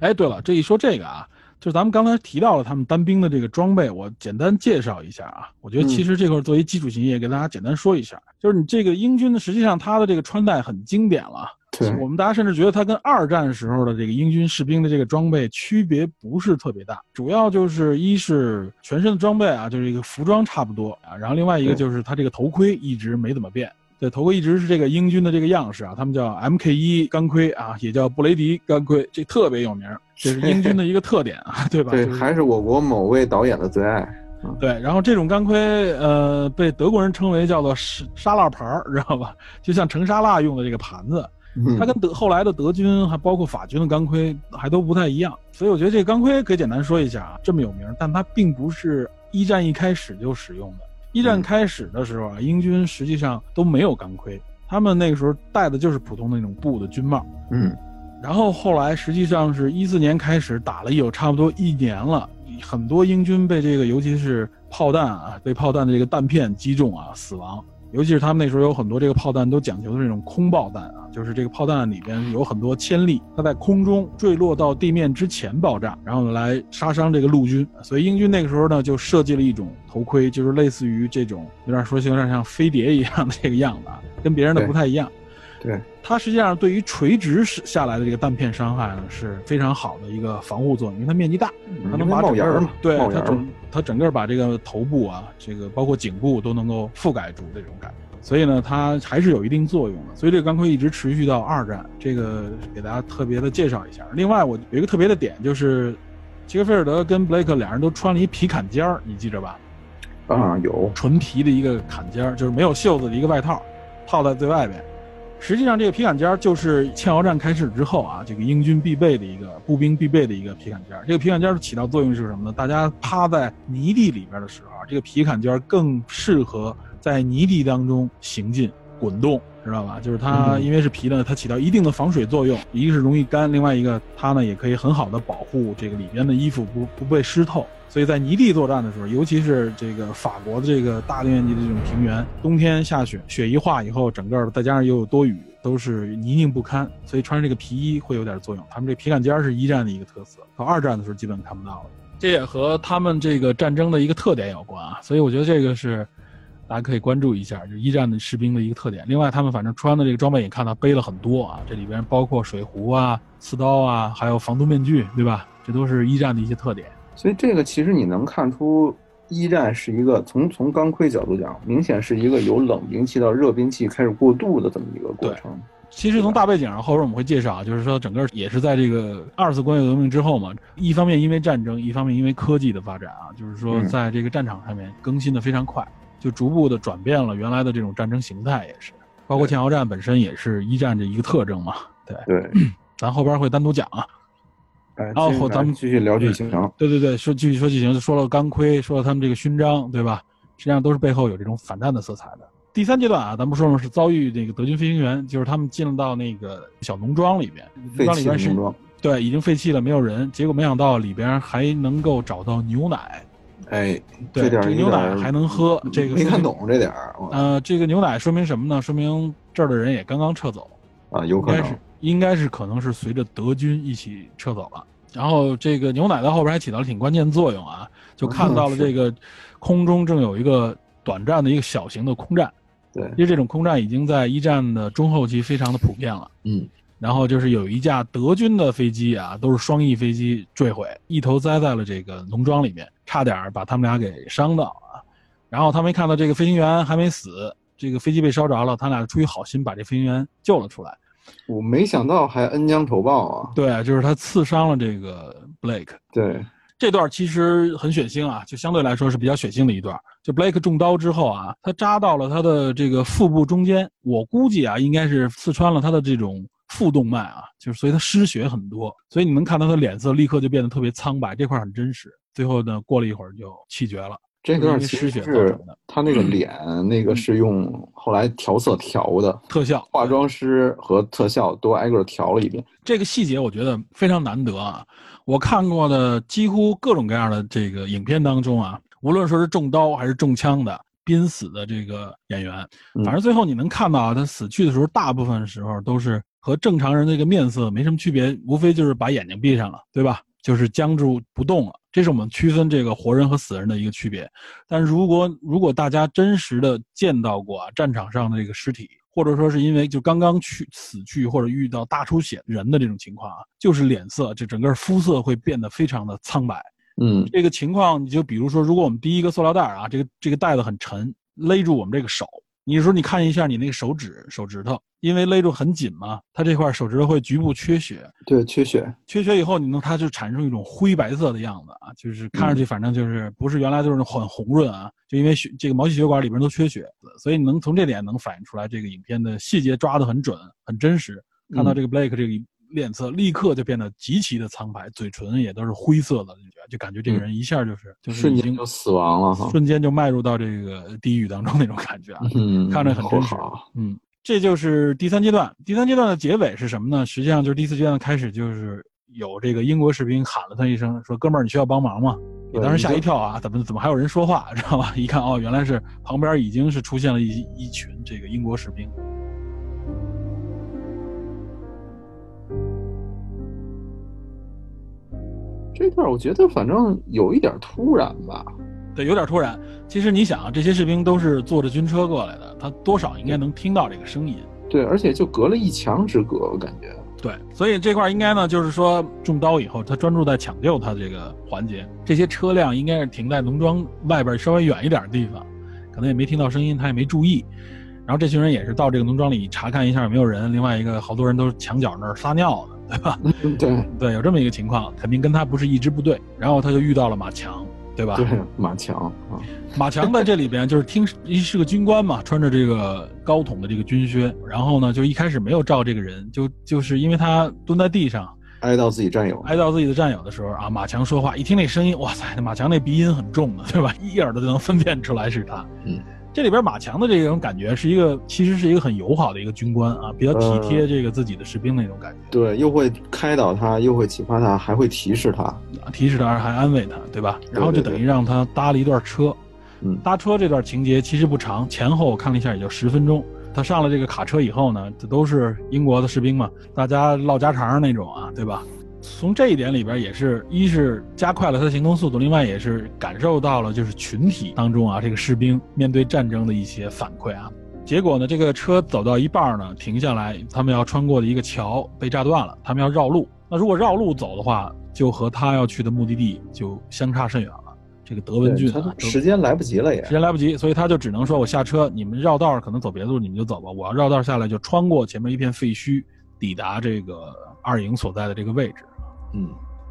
哎，对了，这一说这个啊，就是咱们刚才提到了他们单兵的这个装备，我简单介绍一下啊。我觉得其实这块作为基础信息也给大家简单说一下，嗯、就是你这个英军呢，实际上他的这个穿戴很经典了。对，我们大家甚至觉得他跟二战时候的这个英军士兵的这个装备区别不是特别大，主要就是一是全身的装备啊，就是一个服装差不多啊，然后另外一个就是他这个头盔一直没怎么变。对，头盔一直是这个英军的这个样式啊，他们叫 M K 一 钢盔啊，也叫布雷迪钢盔，这特别有名，这是英军的一个特点啊，对吧？对，就是、还是我国某位导演的最爱。对，然后这种钢盔呃被德国人称为叫做沙拉盘，知道吧？就像盛沙拉用的这个盘子。它跟德后来的德军还包括法军的钢盔还都不太一样，所以我觉得这个钢盔可以简单说一下啊，这么有名，但它并不是一战一开始就使用的。一战开始的时候啊，英军实际上都没有钢盔，他们那个时候戴的就是普通的那种布的军帽。嗯，然后后来实际上是一四年开始打了有差不多一年了，很多英军被这个尤其是炮弹啊，被炮弹的这个弹片击中啊死亡。尤其是他们那时候有很多这个炮弹都讲究的这种空爆弹啊，就是这个炮弹里边有很多铅粒，它在空中坠落到地面之前爆炸，然后来杀伤这个陆军。所以英军那个时候呢就设计了一种头盔，就是类似于这种有点说有点像飞碟一样的这个样子啊，跟别人的不太一样。对，它实际上对于垂直下来的这个弹片伤害呢是非常好的一个防护作用，因为它面积大，它能把整个嘛，对，它整它整个把这个头部啊，这个包括颈部都能够覆盖住这种感觉，所以呢，它还是有一定作用的。所以这个钢盔一直持续到二战，这个给大家特别的介绍一下。另外，我有一个特别的点就是，齐格菲尔德跟布雷克俩人都穿了一皮坎肩儿，你记着吧？啊、嗯，有纯皮的一个坎肩儿，就是没有袖子的一个外套，套在最外边。实际上这个皮坎肩就是堑壕战开始之后啊，这个英军必备的一个步兵必备的一个皮坎肩。这个皮坎肩起到作用是什么呢？大家趴在泥地里边的时候啊，这个皮坎肩更适合在泥地当中行进滚动，知道吧？就是它因为是皮呢，它起到一定的防水作用，一个是容易干，另外一个它呢也可以很好的保护这个里边的衣服不不被湿透。所以在泥地作战的时候，尤其是这个法国的这个大面积的这种平原，冬天下雪，雪一化以后，整个再加上又有多雨，都是泥泞不堪，所以穿上这个皮衣会有点作用。他们这皮坎肩是一战的一个特色，到二战的时候基本看不到了。这也和他们这个战争的一个特点有关啊，所以我觉得这个是大家可以关注一下，就是一战的士兵的一个特点。另外，他们反正穿的这个装备也看到背了很多啊，这里边包括水壶啊、刺刀啊，还有防毒面具，对吧？这都是一战的一些特点。所以这个其实你能看出，一战是一个从从钢盔角度讲，明显是一个由冷兵器到热兵器开始过渡的这么一个过程。其实从大背景上，后边我们会介绍，就是说整个也是在这个二次工业革命之后嘛，一方面因为战争，一方面因为科技的发展啊，就是说在这个战场上面更新的非常快，嗯、就逐步的转变了原来的这种战争形态，也是包括堑壕战本身也是一战这一个特征嘛。对对，咱后边会单独讲啊。然后咱们继续聊剧情。对对对，说继续说剧情，就说了钢盔，说了他们这个勋章，对吧？实际上都是背后有这种反战的色彩的。第三阶段啊，咱们说说是遭遇那个德军飞行员，就是他们进入到那个小农庄里边，废弃的农庄，对，已经废弃了，没有人。结果没想到里边还能够找到牛奶，哎，对，这点这牛奶还能喝，这个没看懂这点儿。呃，这个牛奶说明什么呢？说明这儿的人也刚刚撤走啊，有可能。应该是可能是随着德军一起撤走了。然后这个牛奶在后边还起到了挺关键的作用啊，就看到了这个空中正有一个短暂的一个小型的空战。对，因为这种空战已经在一战的中后期非常的普遍了。嗯，然后就是有一架德军的飞机啊，都是双翼飞机坠毁，一头栽在了这个农庄里面，差点把他们俩给伤到啊。然后他们看到这个飞行员还没死，这个飞机被烧着了，他俩出于好心把这飞行员救了出来。我没想到还恩将仇报啊！对，就是他刺伤了这个 Blake。对。这段其实很血腥啊，就相对来说是比较血腥的一段。就 Blake 中刀之后啊，他扎到了他的这个腹部中间，我估计啊，应该是刺穿了他的这种腹动脉啊，就是所以他失血很多，所以你能看到他脸色立刻就变得特别苍白，这块很真实。最后呢，过了一会儿就气绝了。这段其实是他那个脸，那个是用后来调色调的，特效化妆师和特效都挨个调了一遍。这个细节我觉得非常难得啊！我看过的几乎各种各样的这个影片当中啊，无论说是中刀还是中枪的、濒死的这个演员，反正最后你能看到啊，他死去的时候，大部分时候都是和正常人的一个面色没什么区别，无非就是把眼睛闭上了，对吧？就是僵住不动了。这是我们区分这个活人和死人的一个区别。但如果如果大家真实的见到过啊战场上的这个尸体，或者说是因为就刚刚去死去或者遇到大出血人的这种情况啊，就是脸色这整个肤色会变得非常的苍白。嗯，这个情况你就比如说，如果我们第一个塑料袋啊，这个这个袋子很沉，勒住我们这个手，你说你看一下你那个手指手指头，因为勒住很紧嘛，它这块手指头会局部缺血。对，缺血。缺血以后，你能它就产生一种灰白色的样子啊，就是看上去反正就是不是原来就是很红润啊，就因为血这个毛细血管里边都缺血，所以能从这点能反映出来这个影片的细节抓得很准，很真实。看到这个 Blake 这个脸色立刻就变得极其的苍白，嘴唇也都是灰色的，就感觉这个人一下就是、嗯、就是瞬间就死亡了哈，瞬间就迈入到这个地狱当中那种感觉啊，嗯，看着很真实。嗯，这就是第三阶段。第三阶段的结尾是什么呢？实际上就是第四阶段开始，就是有这个英国士兵喊了他一声，说：“哥们儿，你需要帮忙吗？”你当时吓一跳啊，怎么怎么还有人说话，知道吧？一看哦，原来是旁边已经是出现了一一群这个英国士兵。这段我觉得反正有一点突然吧。对，有点突然。其实你想啊，这些士兵都是坐着军车过来的，他多少应该能听到这个声音。对，而且就隔了一墙之隔，我感觉。对，所以这块应该呢，就是说中刀以后，他专注在抢救他这个环节。这些车辆应该是停在农庄外边稍微远一点的地方，可能也没听到声音，他也没注意。然后这群人也是到这个农庄里查看一下有没有人，另外一个好多人都是墙角那儿撒尿的。对吧？对对，有这么一个情况，肯定跟他不是一支部队。然后他就遇到了马强，对吧？对，马强啊，马强在这里边就是听是个军官嘛，穿着这个高筒的这个军靴。然后呢，就一开始没有照这个人，就就是因为他蹲在地上哀悼自己战友，哀悼自己的战友的时候啊，马强说话，一听那声音，哇塞，马强那鼻音很重的，对吧？一耳朵就能分辨出来是他。嗯。这里边马强的这种感觉是一个，其实是一个很友好的一个军官啊，比较体贴这个自己的士兵的那种感觉。呃、对，又会开导他，又会启发他，还会提示他，提示他还安慰他，对吧？然后就等于让他搭了一段车。嗯，搭车这段情节其实不长，前后我看了一下也就十分钟。他上了这个卡车以后呢，这都是英国的士兵嘛，大家唠家常那种啊，对吧？从这一点里边也是，一是加快了他的行动速度，另外也是感受到了就是群体当中啊，这个士兵面对战争的一些反馈啊。结果呢，这个车走到一半呢，停下来，他们要穿过的一个桥被炸断了，他们要绕路。那如果绕路走的话，就和他要去的目的地就相差甚远了。这个德文郡啊，时间来不及了也，时间来不及，所以他就只能说我下车，你们绕道可能走别的路，你们就走吧，我要绕道下来就穿过前面一片废墟，抵达这个二营所在的这个位置。嗯，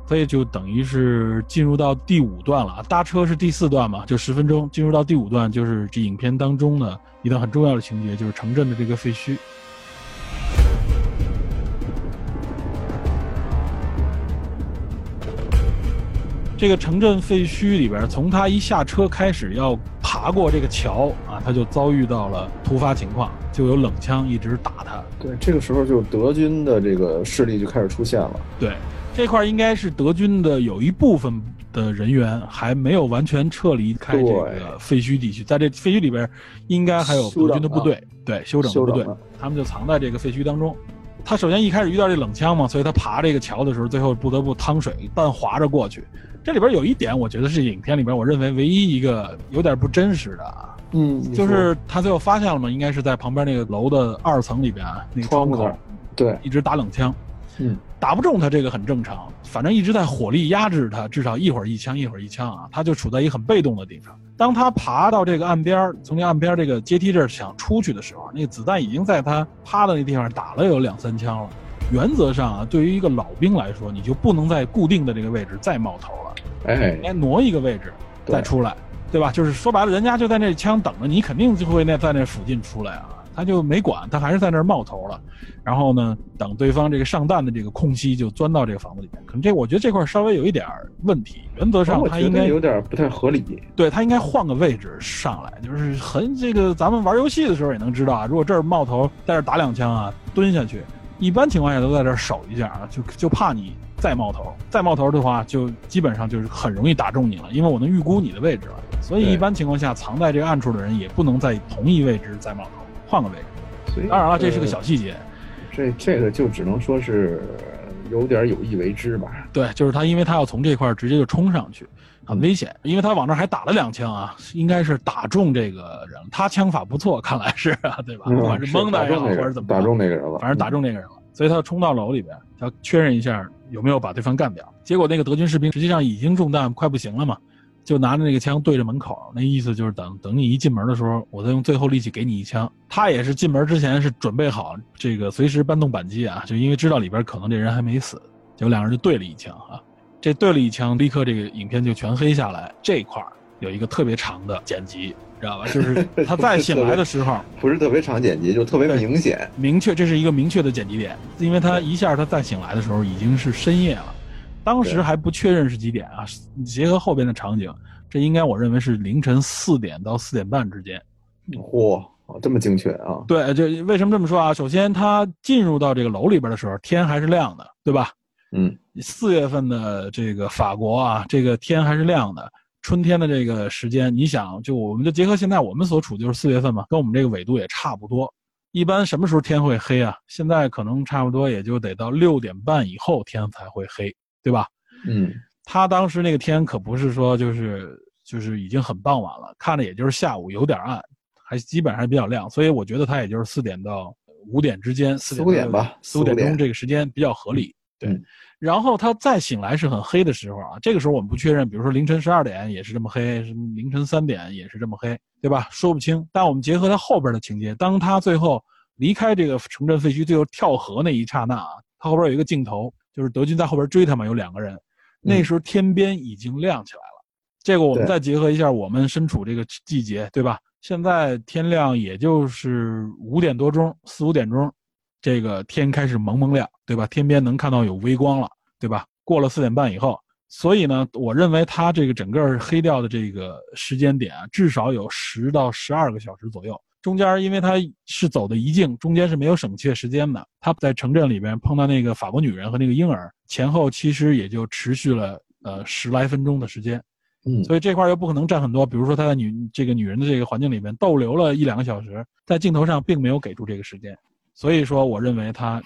所以就等于是进入到第五段了。搭车是第四段嘛，就十分钟。进入到第五段，就是这影片当中的一段很重要的情节，就是城镇的这个废墟。这个城镇废墟里边，从他一下车开始要爬过这个桥啊，他就遭遇到了突发情况，就有冷枪一直打他。对，这个时候就德军的这个势力就开始出现了。对。这块应该是德军的有一部分的人员还没有完全撤离开这个废墟地区，在这废墟里边应该还有德军的部队，对，休整的部队，他们就藏在这个废墟当中。他首先一开始遇到这冷枪嘛，所以他爬这个桥的时候，最后不得不趟水半滑着过去。这里边有一点，我觉得是影片里边我认为唯一一个有点不真实的啊，嗯，就是他最后发现了嘛，应该是在旁边那个楼的二层里边那个窗口，对，一直打冷枪，嗯，打不中他这个很正常，反正一直在火力压制他，至少一会儿一枪一会儿一枪啊，他就处在一个很被动的地方。当他爬到这个岸边，从这岸边这个阶梯这儿想出去的时候，那个子弹已经在他趴的那地方打了有两三枪了。原则上啊，对于一个老兵来说，你就不能在固定的这个位置再冒头了，哎，应该挪一个位置再出来，对吧？就是说白了，人家就在那枪等着你，肯定就会那在那附近出来啊。他就没管，他还是在那儿冒头了。然后呢，等对方这个上弹的这个空隙就钻到这个房子里面。可能这我觉得这块稍微有一点问题，原则上他应该有点不太合理。对，他应该换个位置上来，就是很这个咱们玩游戏的时候也能知道啊，如果这儿冒头在这儿打两枪啊，蹲下去，一般情况下都在这儿守一下啊，就就怕你再冒头，再冒头的话就基本上就是很容易打中你了，因为我能预估你的位置了。所以一般情况下，藏在这个暗处的人也不能在同一位置再冒头。换个位置，所以当然了，这是个小细节，这这个就只能说是有点有意为之吧。对，就是他，因为他要从这块直接就冲上去，很危险，因为他往那还打了两枪啊，应该是打中这个人，他枪法不错，看来是啊，对吧？不管、嗯、是蒙的也好，或者怎么打中那个人了，反正打中那个人了，嗯、所以他冲到楼里边，他确认一下有没有把对方干掉。结果那个德军士兵实际上已经中弹，快不行了嘛。就拿着那个枪对着门口，那意思就是等等你一进门的时候，我再用最后力气给你一枪。他也是进门之前是准备好这个随时搬动扳机啊，就因为知道里边可能这人还没死，结果两人就对了一枪啊。这对了一枪，立刻这个影片就全黑下来。这块有一个特别长的剪辑，知道吧？就是他再醒来的时候，不是特别长剪辑，就特别明显、明确，这是一个明确的剪辑点，因为他一下他再醒来的时候已经是深夜了。当时还不确认是几点啊，结合后边的场景，这应该我认为是凌晨四点到四点半之间。哇、哦、这么精确啊。对，这为什么这么说啊，首先他进入到这个楼里边的时候天还是亮的，对吧？嗯，四月份的这个法国啊，这个天还是亮的，春天的这个时间，你想就我们就结合现在我们所处就是四月份嘛，跟我们这个纬度也差不多。一般什么时候天会黑啊？现在可能差不多也就得到六点半以后天才会黑。对吧？嗯，他当时那个天可不是说就是就是已经很傍晚了，看着也就是下午有点暗，还基本上还比较亮，所以我觉得他也就是四点到五点之间，四点吧，四五点钟这个时间比较合理。对，嗯、然后他再醒来是很黑的时候啊，这个时候我们不确认，比如说凌晨十二点也是这么黑，什么凌晨三点也是这么黑，对吧？说不清。但我们结合他后边的情节，当他最后离开这个城镇废墟，最后跳河那一刹那啊，他后边有一个镜头。就是德军在后边追他嘛，有两个人，那时候天边已经亮起来了。嗯、这个我们再结合一下，我们身处这个季节，对吧？现在天亮也就是五点多钟，四五点钟，这个天开始蒙蒙亮，对吧？天边能看到有微光了，对吧？过了四点半以后，所以呢，我认为它这个整个黑掉的这个时间点啊，至少有十到十二个小时左右。中间因为他是走的一径，中间是没有省切时间的。他在城镇里边碰到那个法国女人和那个婴儿，前后其实也就持续了呃十来分钟的时间。嗯，所以这块又不可能占很多，比如说他在女这个女人的这个环境里面逗留了一两个小时，在镜头上并没有给出这个时间。所以说我认为他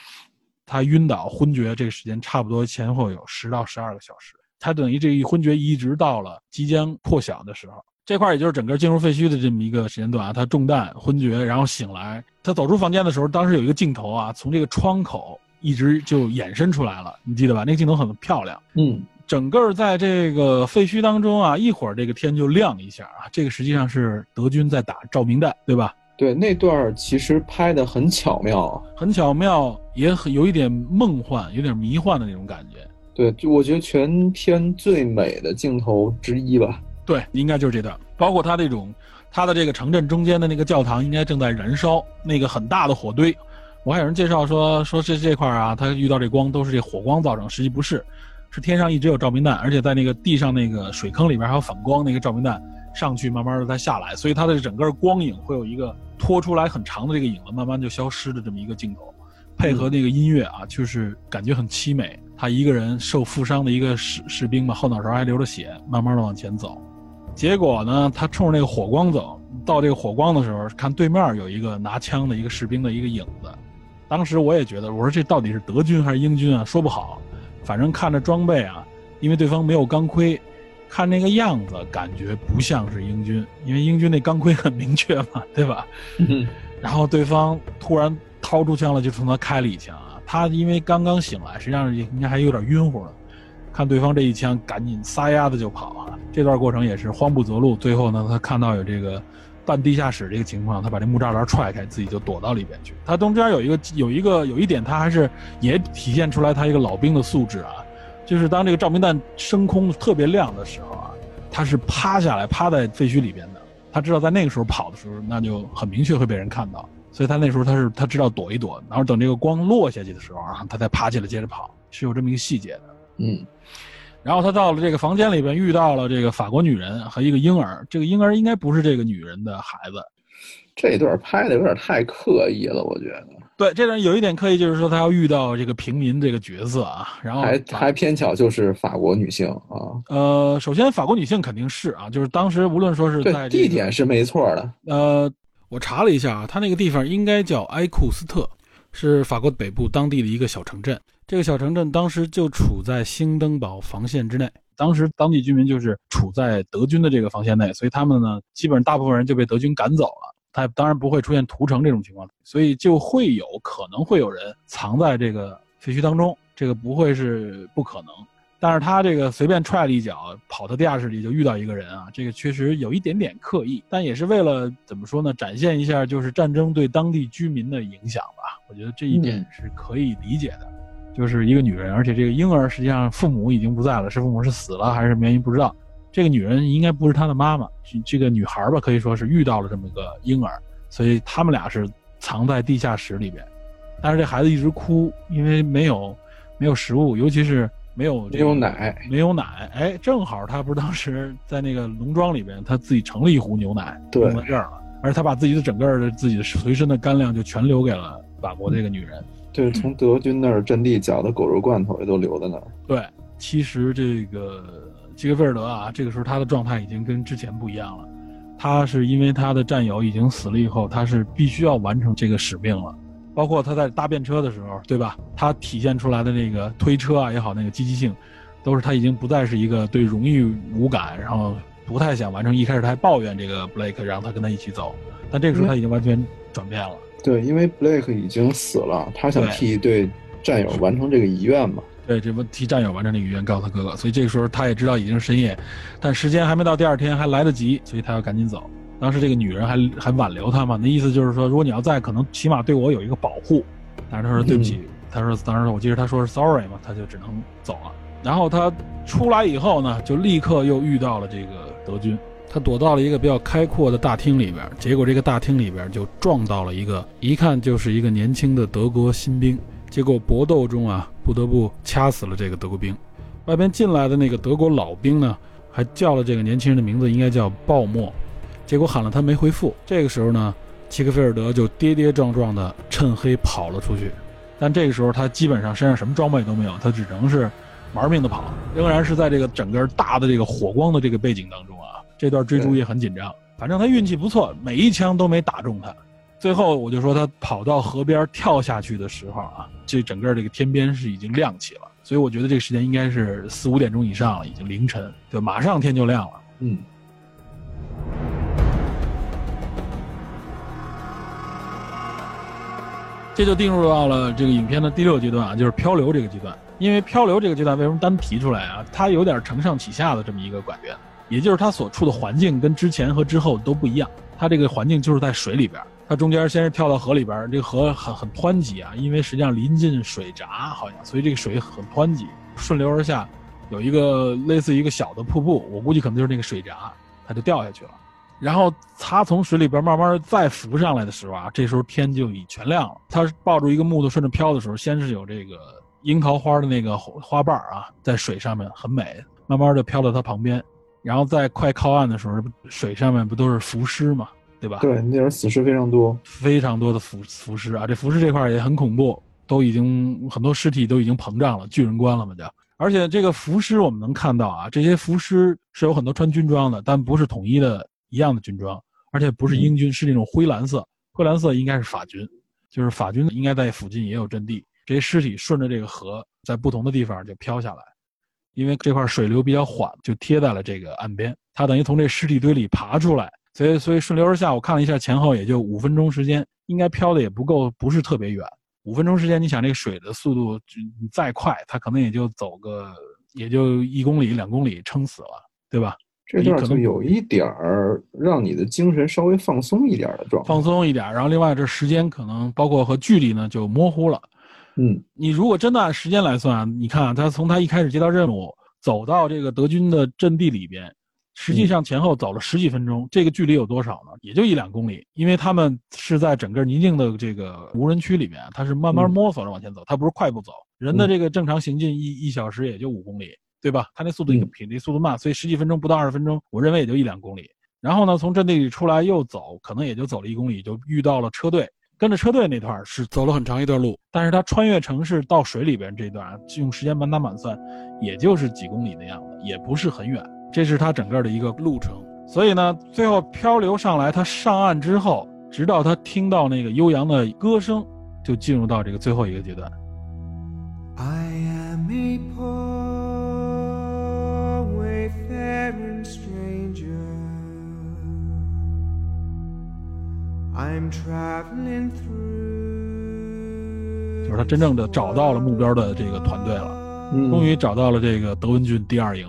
他晕倒昏厥这个时间差不多前后有十到十二个小时。他等于这一昏厥一直到了即将破晓的时候。这块也就是整个进入废墟的这么一个时间段啊，他中弹昏厥，然后醒来，他走出房间的时候，当时有一个镜头啊，从这个窗口一直就延伸出来了，你记得吧？那个镜头很漂亮。嗯，整个在这个废墟当中啊，一会儿这个天就亮一下啊，这个实际上是德军在打照明弹，对吧？对，那段其实拍得很巧妙，很巧妙，也很有一点梦幻，有点迷幻的那种感觉。对，就我觉得全片最美的镜头之一吧。对，应该就是这段，包括他这种，他的这个城镇中间的那个教堂应该正在燃烧，那个很大的火堆。我还有人介绍说，说这这块啊，他遇到这光都是这火光造成，实际不是，是天上一直有照明弹，而且在那个地上那个水坑里边还有反光，那个照明弹上去慢慢的再下来，所以它的整个光影会有一个拖出来很长的这个影子，慢慢就消失的这么一个镜头，配合那个音乐啊，就是感觉很凄美。他一个人受负伤的一个士士兵嘛，后脑勺还流着血，慢慢的往前走。结果呢，他冲着那个火光走，到这个火光的时候，看对面有一个拿枪的一个士兵的一个影子，当时我也觉得，我说这到底是德军还是英军啊？说不好，反正看着装备啊，因为对方没有钢盔，看那个样子感觉不像是英军，因为英军那钢盔很明确嘛，对吧？嗯。然后对方突然掏出枪了，就冲他开了一枪啊！他因为刚刚醒来，实际上应该还有点晕乎呢。看对方这一枪，赶紧撒丫子就跑啊！这段过程也是慌不择路，最后呢，他看到有这个半地下室这个情况，他把这木栅栏踹开，自己就躲到里边去。他中间有一个有一个有一点，他还是也体现出来他一个老兵的素质啊，就是当这个照明弹升空特别亮的时候啊，他是趴下来趴在废墟里边的。他知道在那个时候跑的时候，那就很明确会被人看到，所以他那时候他是他知道躲一躲，然后等这个光落下去的时候啊，他再爬起来接着跑，是有这么一个细节的。嗯。然后他到了这个房间里边，遇到了这个法国女人和一个婴儿，这个婴儿应该不是这个女人的孩子。这一段拍的有点太刻意了，我觉得。对，这段有一点刻意，就是说他要遇到这个平民这个角色啊，然后还还偏巧就是法国女性啊。呃，首先法国女性肯定是啊，就是当时无论说是在、这个、地点是没错的。呃，我查了一下啊，他那个地方应该叫埃库斯特，是法国北部当地的一个小城镇。这个小城镇当时就处在兴登堡防线之内，当时当地居民就是处在德军的这个防线内，所以他们呢，基本上大部分人就被德军赶走了。他当然不会出现屠城这种情况，所以就会有可能会有人藏在这个废墟当中，这个不会是不可能。但是他这个随便踹了一脚，跑到地下室里就遇到一个人啊，这个确实有一点点刻意，但也是为了怎么说呢，展现一下就是战争对当地居民的影响吧。我觉得这一点是可以理解的。嗯，就是一个女人，而且这个婴儿实际上父母已经不在了，是父母是死了还是什么原因不知道。这个女人应该不是她的妈妈，这个女孩吧可以说是遇到了这么一个婴儿，所以他们俩是藏在地下室里边。但是这孩子一直哭，因为没有没有食物，尤其是没有这个、没有奶，没有奶。哎，正好他不是当时在那个农庄里边，他自己盛了一壶牛奶，对，弄到这儿了，而他把自己的整个的自己的随身的干粮就全留给了法国这个女人。对，从德军那儿阵地缴的狗肉罐头也都留在那儿。对，其实这个基格菲尔德啊，这个时候他的状态已经跟之前不一样了。他是因为他的战友已经死了以后，他是必须要完成这个使命了。包括他在搭便车的时候，对吧？他体现出来的那个推车啊也好，那个积极性，都是他已经不再是一个对荣誉无感，然后不太想完成。一开始他还抱怨这个 Blake 让他跟他一起走，但这个时候他已经完全转变了。嗯，对，因为 Blake 已经死了，他想替对战友完成这个遗愿嘛。对，这替战友完成这个遗愿，告诉他哥哥。所以这个时候他也知道已经是深夜，但时间还没到第二天，还来得及，所以他要赶紧走。当时这个女人还还挽留他嘛，那意思就是说，如果你要在，可能起码对我有一个保护。但是他说对不起，嗯，他说当时我记得他说是 sorry 嘛，他就只能走了。然后他出来以后呢，就立刻又遇到了这个德军。他躲到了一个比较开阔的大厅里边，结果这个大厅里边就撞到了一个一看就是一个年轻的德国新兵，结果搏斗中啊不得不掐死了这个德国兵。外边进来的那个德国老兵呢还叫了这个年轻人的名字，应该叫鲍默，结果喊了他没回复。这个时候呢，齐克菲尔德就跌跌撞撞的趁黑跑了出去，但这个时候他基本上身上什么装备都没有，他只能是玩命的跑，仍然是在这个整个大的这个火光的这个背景当中啊。这段追逐也很紧张，反正他运气不错，每一枪都没打中他。最后我就说他跑到河边跳下去的时候啊，这整个这个天边是已经亮起了，所以我觉得这个时间应该是四五点钟以上了，已经凌晨，对，马上天就亮了。嗯。这就进入到了这个影片的第六阶段啊，就是漂流这个阶段。因为漂流这个阶段为什么单提出来啊？它有点承上启下的这么一个感觉。也就是他所处的环境跟之前和之后都不一样，他这个环境就是在水里边，他中间先是跳到河里边，这个河很很湍急啊，因为实际上临近水闸好像，所以这个水很湍急，顺流而下，有一个类似一个小的瀑布，我估计可能就是那个水闸，他就掉下去了。然后他从水里边慢慢再浮上来的时候啊，这时候天就已全亮了。他抱住一个木头顺着飘的时候，先是有这个樱桃花的那个花瓣啊，在水上面很美，慢慢的飘到他旁边。然后在快靠岸的时候，水上面不都是浮尸嘛，对吧？对，那时候死尸非常多，非常多的浮浮尸啊！这浮尸这块也很恐怖，都已经很多尸体都已经膨胀了，巨人观了嘛就。而且这个浮尸我们能看到啊，这些浮尸是有很多穿军装的，但不是统一的一样的军装，而且不是英军，嗯，是那种灰蓝色，灰蓝色应该是法军。就是法军应该在附近也有阵地，这些尸体顺着这个河在不同的地方就飘下来，因为这块水流比较缓，就贴在了这个岸边，他等于从这尸体堆里爬出来，所以所以顺流而下，我看了一下前后也就五分钟时间，应该飘的也不够，不是特别远，五分钟时间你想这个水的速度再快，他可能也就走个也就一公里两公里撑死了，对吧？这段就有一点儿让你的精神稍微放松一点的状态，放松一点，然后另外这时间可能包括和距离呢就模糊了。嗯，你如果真的按时间来算，你看、啊、他从他一开始接到任务走到这个德军的阵地里边，实际上前后走了十几分钟、嗯、这个距离有多少呢？也就一两公里，因为他们是在整个宁静的这个无人区里面，他是慢慢摸索着往前走，他不是快步走，人的这个正常行进一、嗯、一小时也就五公里，对吧？他那速度一个比那速度慢，所以十几分钟不到二十分钟，我认为也就一两公里。然后呢，从阵地里出来又走，可能也就走了一公里，就遇到了车队。跟着车队那段是走了很长一段路，但是他穿越城市到水里边这段，用时间满打满算，也就是几公里的样子，也不是很远。这是他整个的一个路程。所以呢，最后漂流上来，他上岸之后，直到他听到那个悠扬的歌声，就进入到这个最后一个阶段。I am a poor wayfaring stranger, I'm traveling through。 就是他真正的找到了目标的这个团队了，嗯、终于找到了这个德文军第二营。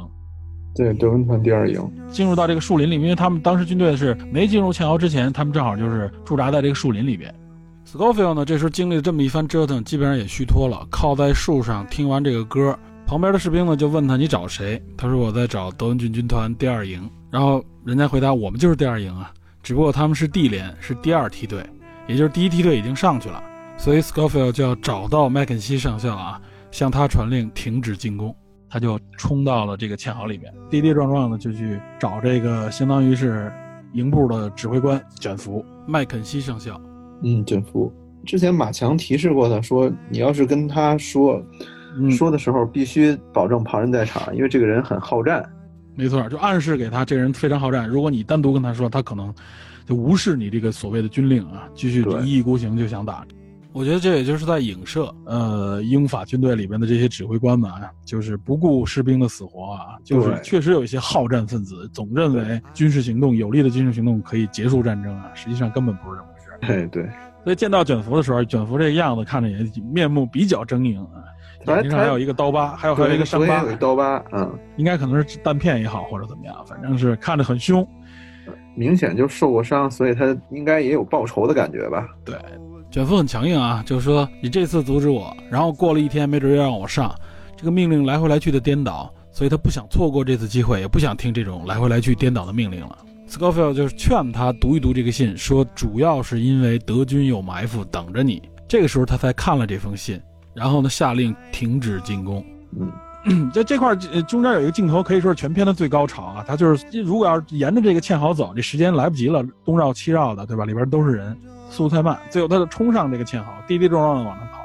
对，德文团第二营进入到这个树林里，因为他们当时军队是没进入堑壕之前，他们正好就是驻扎在这个树林里边。Scofield 呢，这时候经历了这么一番折腾，基本上也虚脱了，靠在树上听完这个歌。旁边的士兵呢就问他，你找谁？他说我在找德文军军团第二营。然后人家回答，我们就是第二营啊，只不过他们是地连，是第二梯队，也就是第一梯队已经上去了，所以 Scofield 就要找到麦肯锡上校啊，向他传令停止进攻。他就冲到了这个堑壕里面，跌跌撞撞的就去找这个相当于是营部的指挥官卷福麦肯锡上校。嗯，卷福之前马强提示过他，说你要是跟他说说的时候必须保证旁人在场，因为这个人很好战。没错，就暗示给他这个人非常好战，如果你单独跟他说，他可能就无视你这个所谓的军令啊，继续一意孤行就想打。我觉得这也就是在影射呃，英法军队里边的这些指挥官们啊，就是不顾士兵的死活啊，就是确实有一些好战分子总认为军事行动有力的军事行动可以结束战争啊，实际上根本不是这么回事。对对，所以见到卷福的时候，卷福这个样子看着也面目比较狰狞啊，眼睛上还有一个刀疤，还有还有一个伤疤，有一刀疤，嗯，应该可能是弹片也好或者怎么样，反正是看着很凶，明显就受过伤，所以他应该也有报仇的感觉吧？对，卷福很强硬啊，就是说你这次阻止我，然后过了一天没准又让我上，这个命令来回来去的颠倒，所以他不想错过这次机会，也不想听这种来回来去颠倒的命令了。Scofield 就是劝他读一读这个信，说主要是因为德军有埋伏等着你。这个时候他才看了这封信，然后呢下令停止进攻。嗯，在这块中间有一个镜头可以说是全片的最高潮啊，他就是如果要沿着这个堑壕走，这时间来不及了，东绕西绕的，对吧？里边都是人，速度太慢，最后他就冲上这个堑壕，跌跌撞撞的往上跑。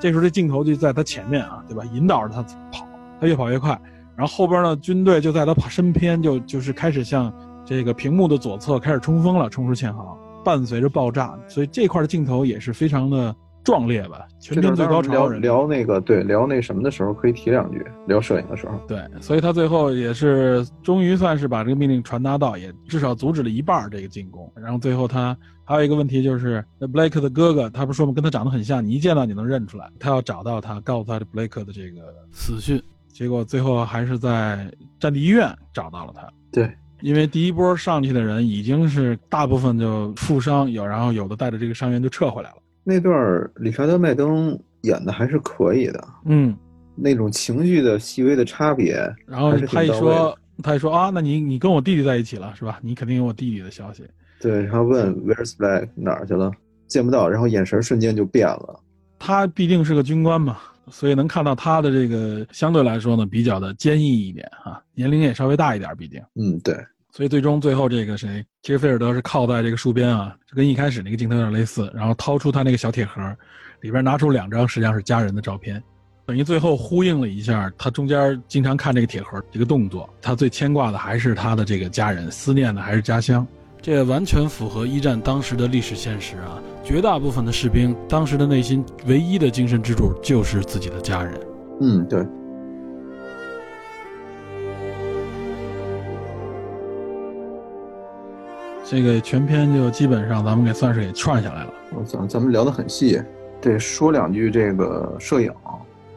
这时候这镜头就在他前面啊，对吧？引导着他跑，他越跑越快。然后后边呢，军队就在他身边，就就是开始向这个屏幕的左侧开始冲锋了，冲出堑壕，伴随着爆炸，所以这块的镜头也是非常的壮烈吧，全片最高潮。人聊那个对聊那什么的时候可以提两句，聊摄影的时候。对，所以他最后也是终于算是把这个命令传达到，也至少阻止了一半这个进攻。然后最后他还有一个问题，就是那 Blake 的哥哥，他不是说吗？跟他长得很像，你一见到你能认出来。他要找到他，告诉他 Blake 的这个死讯，结果最后还是在战地医院找到了他。对。因为第一波上去的人已经是大部分就负伤，有然后有的带着这个伤员就撤回来了。那段理查德麦登演的还是可以的，嗯，那种情绪的细微的差别。然后他一说，他一说啊，那你你跟我弟弟在一起了是吧？你肯定有我弟弟的消息。对，然后问 Where's Black 哪儿去了？见不到，然后眼神瞬间就变了。他必定是个军官嘛，所以能看到他的这个相对来说呢比较的坚毅一点啊，年龄也稍微大一点毕竟。嗯，对。所以最终最后这个谁，其实菲尔德是靠在这个树边啊，就跟一开始那个镜头有点类似，然后掏出他那个小铁盒，里边拿出两张实际上是家人的照片，等于最后呼应了一下他中间经常看这个铁盒这个动作，他最牵挂的还是他的这个家人，思念的还是家乡。这完全符合一战当时的历史现实啊！绝大部分的士兵当时的内心唯一的精神支柱就是自己的家人。嗯，对。这个全篇就基本上咱们给算是给串下来了。我想咱们聊得很细，得说两句这个摄影。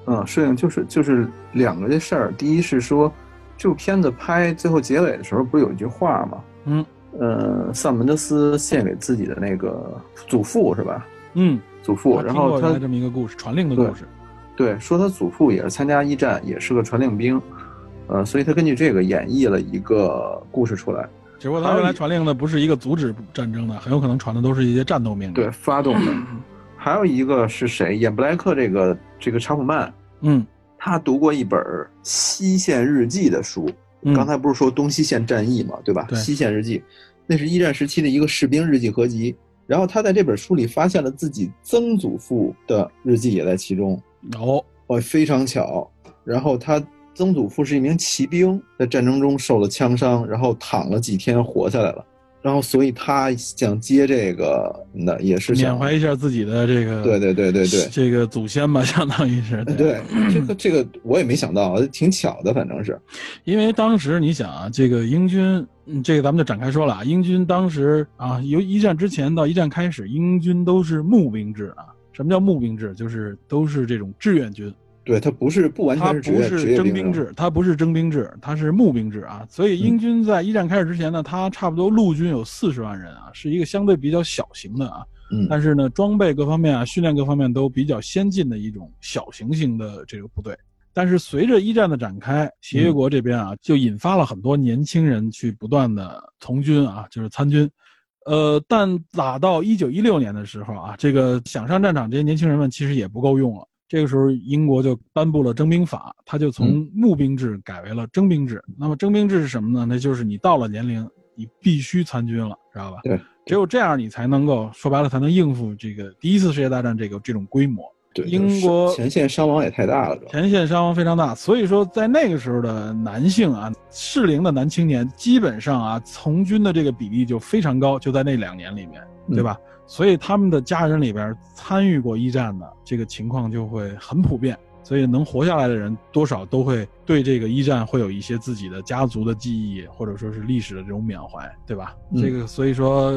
嗯，摄影就是就是两个这事儿。第一是说，这部片子拍最后结尾的时候，不是有一句话吗？嗯。呃，萨门德斯献给自己的那个祖父是吧？嗯，祖父。然后他这么一个故事，传令的故事。对，对，说他祖父也是参加一战，也是个传令兵，呃，所以他根据这个演绎了一个故事出来。只不过他原来传令的不是一个阻止战争的，很有可能传的都是一些战斗命令。对，发动的。还有一个是谁演布莱克这个这个查普曼？嗯，他读过一本《西线日记》的书。刚才不是说东西线战役嘛，对吧？对，西线日记，那是一战时期的一个士兵日记合集。然后他在这本书里发现了自己曾祖父的日记也在其中。哦，哦，非常巧。然后他曾祖父是一名骑兵，在战争中受了枪伤，然后躺了几天活下来了。然后所以他想接这个，那也是想缅怀一下自己的这个，对对对对对，这个祖先吧，相当于是。对，对，这个这个我也没想到，挺巧的，反正是。因为当时你想啊，这个英军，这个咱们就展开说了啊，英军当时啊，由一战之前到一战开始，英军都是募兵制啊。什么叫募兵制？就是都是这种志愿军。对，他不是不完全是职业，他不是征兵制，他不是征兵制，他是募兵制啊。所以英军在一战开始之前呢，他差不多陆军有四十万人啊，是一个相对比较小型的啊，嗯，但是呢，装备各方面啊，训练各方面都比较先进的一种小型型的这个部队。但是随着一战的展开，协约国这边啊，就引发了很多年轻人去不断的从军啊，就是参军。呃，但打到一九一六年的时候啊，这个想上战场这些年轻人们其实也不够用了。这个时候英国就颁布了征兵法，它就从募兵制改为了征兵制。嗯，那么征兵制是什么呢？那就是你到了年龄你必须参军了，知道吧？对，只有这样你才能够，说白了才能应付这个第一次世界大战这个这种规模。对，英国前线伤亡也太大了，前线伤亡非常大。所以说在那个时候的男性啊，适龄的男青年基本上啊从军的这个比例就非常高，就在那两年里面，对吧？嗯，所以他们的家人里边参与过一战的这个情况就会很普遍，所以能活下来的人多少都会对这个一战会有一些自己的家族的记忆，或者说是历史的这种缅怀，对吧？嗯，这个所以说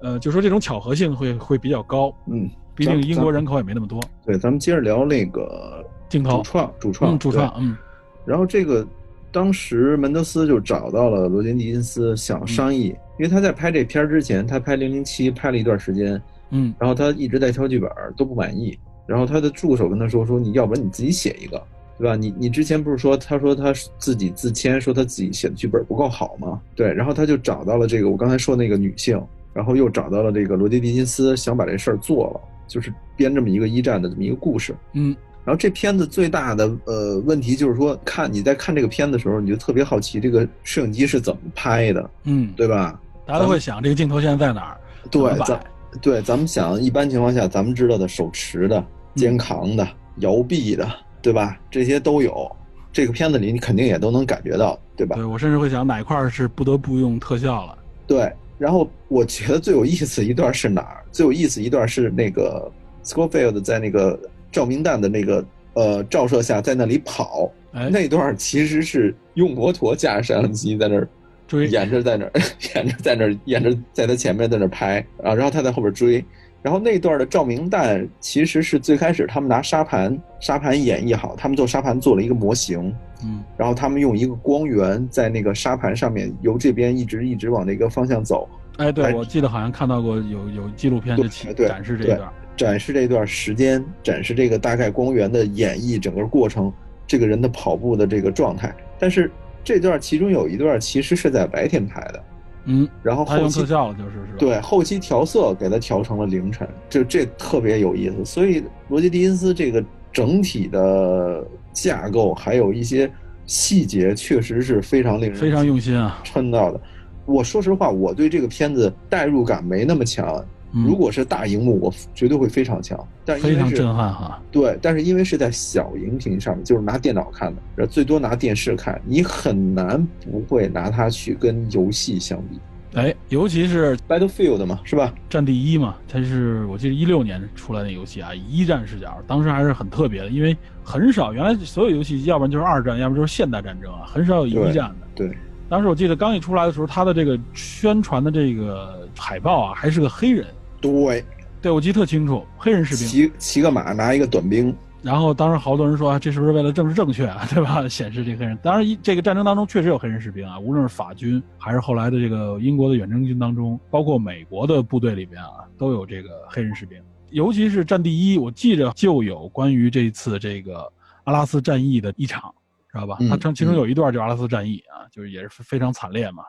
呃，就说这种巧合性会会比较高。嗯，毕竟英国人口也没那么多。对，咱们接着聊那个镜头主创，主创，嗯，主创，嗯。然后这个当时门德斯就找到了罗杰·狄金斯想商议。嗯，因为他在拍这片之前，他拍零零七拍了一段时间，嗯，然后他一直在挑剧本都不满意，然后他的助手跟他说说你要不然你自己写一个，对吧？你你之前不是说他说他自己自谦，说他自己写的剧本不够好吗？对，然后他就找到了这个我刚才说的那个女性，然后又找到了这个罗杰·狄金斯，想把这事儿做了，就是编这么一个一战的这么一个故事，嗯。然后这片子最大的呃问题就是说，看你在看这个片子的时候，你就特别好奇这个摄影机是怎么拍的，嗯，对吧？大家都会想这个镜头现在在哪儿？对，咱对咱们想，一般情况下咱们知道的手持的、肩扛的、摇臂的，对吧？这些都有。这个片子里你肯定也都能感觉到，对吧？对，我甚至会想哪块是不得不用特效了。对，然后我觉得最有意思一段是哪儿？最有意思一段是那个 Scofield 在那个照明弹的那个呃照射下在那里跑，哎，那段其实是用摩托驾驶摄像机在那儿追，沿着在那儿沿着在那儿沿着在他前面在那儿拍啊，然后他在后边追。然后那段的照明弹其实是最开始他们拿沙盘沙盘演绎好，他们做沙盘做了一个模型，嗯，然后他们用一个光源在那个沙盘上面由这边一直一直往那个方向走。哎，对，我记得好像看到过有有纪录片的展示这一段，展示这段时间，展示这个大概光源的演绎整个过程，这个人的跑步的这个状态。但是这段其中有一段其实是在白天拍的，嗯，然后后期特效了，就是是吧？对，后期调色给它调成了凌晨，就这特别有意思。所以罗杰·狄金斯这个整体的架构还有一些细节，确实是非常令人非常用心啊，撑到的。我说实话，我对这个片子代入感没那么强。如果是大荧幕我绝对会非常强，但因为是非常震撼哈。对，但是因为是在小荧屏上面，就是拿电脑看的，然后最多拿电视看，你很难不会拿它去跟游戏相比。哎，尤其是 Battlefield 嘛，是吧？战地一嘛，它是我记得一六年出来的游戏啊，以一战视角，当时还是很特别的，因为很少原来所有游戏，要不然就是二战，要不然就是现代战争啊，很少有一战的。对。对，当时我记得刚一出来的时候，它的这个宣传的这个海报啊，还是个黑人。对，对，我记得特清楚，黑人士兵骑骑个马，拿一个短兵。然后当时好多人说啊，这是不是为了政治正确啊，对吧？显示这黑人。当然，这个战争当中确实有黑人士兵啊，无论是法军还是后来的这个英国的远征军当中，包括美国的部队里边啊，都有这个黑人士兵。尤其是战地一，我记着就有关于这次这个阿拉斯战役的一场，知道吧？它其中有一段就阿拉斯战役啊，就是也是非常惨烈嘛。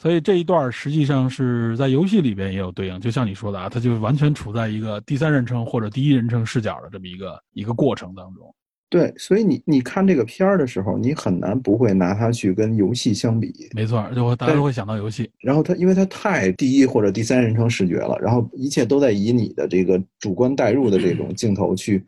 所以这一段实际上是在游戏里边也有对应，就像你说的啊，它就完全处在一个第三人称或者第一人称视角的这么一个一个过程当中。对，所以你你看这个片儿的时候，你很难不会拿它去跟游戏相比。没错，就大家都会想到游戏。然后它因为它太第一或者第三人称视觉了，然后一切都在以你的这个主观代入的这种镜头去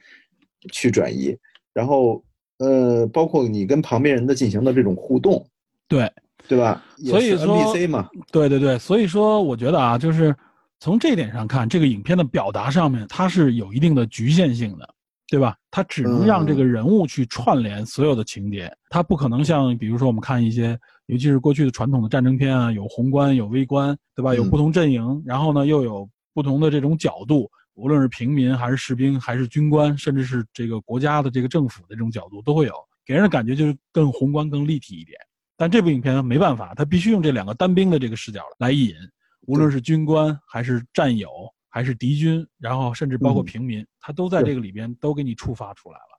去转移，然后呃，包括你跟旁边人的进行的这种互动。对。对吧？所以说 N P C 嘛，对对对，所以说我觉得啊，就是从这点上看，这个影片的表达上面，它是有一定的局限性的，对吧？它只能让这个人物去串联所有的情节，嗯、它不可能像比如说我们看一些，尤其是过去的传统的战争片啊，有宏观有微观，对吧？有不同阵营，嗯、然后呢又有不同的这种角度，无论是平民还是士兵还是军官，甚至是这个国家的这个政府的这种角度都会有，给人的感觉就是更宏观更立体一点。但这部影片没办法，他必须用这两个单兵的这个视角来引，无论是军官还是战友还是敌军，然后甚至包括平民，他、嗯、都在这个里边都给你触发出来了。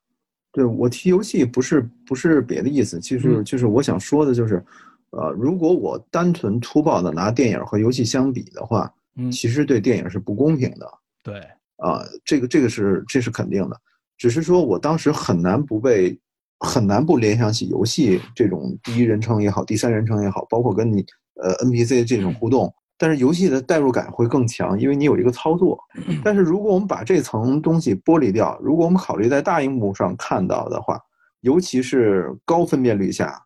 对，我提游戏不是不是别的意思，其实就是我想说的就是、嗯、呃，如果我单纯粗暴的拿电影和游戏相比的话、嗯、其实对电影是不公平的。对啊、呃，这个这个是这是肯定的，只是说我当时很难不被很难不联想起游戏这种第一人称也好，第三人称也好，包括跟你呃 N P C 这种互动，但是游戏的代入感会更强，因为你有一个操作。但是如果我们把这层东西剥离掉，如果我们考虑在大荧幕上看到的话，尤其是高分辨率下，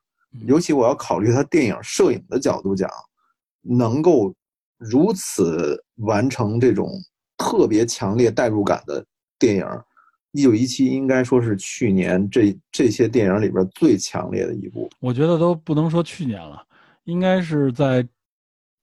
尤其我要考虑它电影摄影的角度讲，能够如此完成这种特别强烈代入感的电影，一九一七应该说是去年这这些电影里边最强烈的一部。我觉得都不能说去年了，应该是在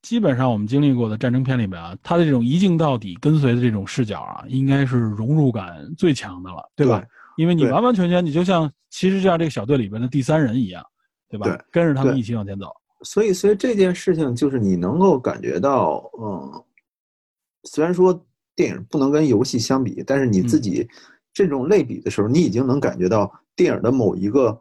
基本上我们经历过的战争片里边啊，它的这种一镜到底跟随的这种视角啊，应该是融入感最强的了，对吧？对，因为你完完全全你就像其实像这个小队里边的第三人一样，对吧？对，跟着他们一起往前走。所以所以这件事情就是你能够感觉到，嗯，虽然说电影不能跟游戏相比，但是你自己、嗯这种类比的时候，你已经能感觉到电影的某一个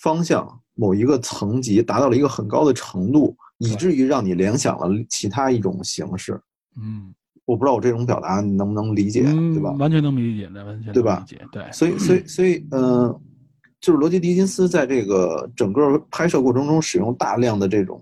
方向、某一个层级达到了一个很高的程度，以至于让你联想了其他一种形式。嗯，我不知道我这种表达你能不能理解，嗯、对吧？完全能理解的，完全能理解，对吧？对，所以，所以，所以，呃，就是罗杰·狄金斯在这个整个拍摄过程中使用大量的这种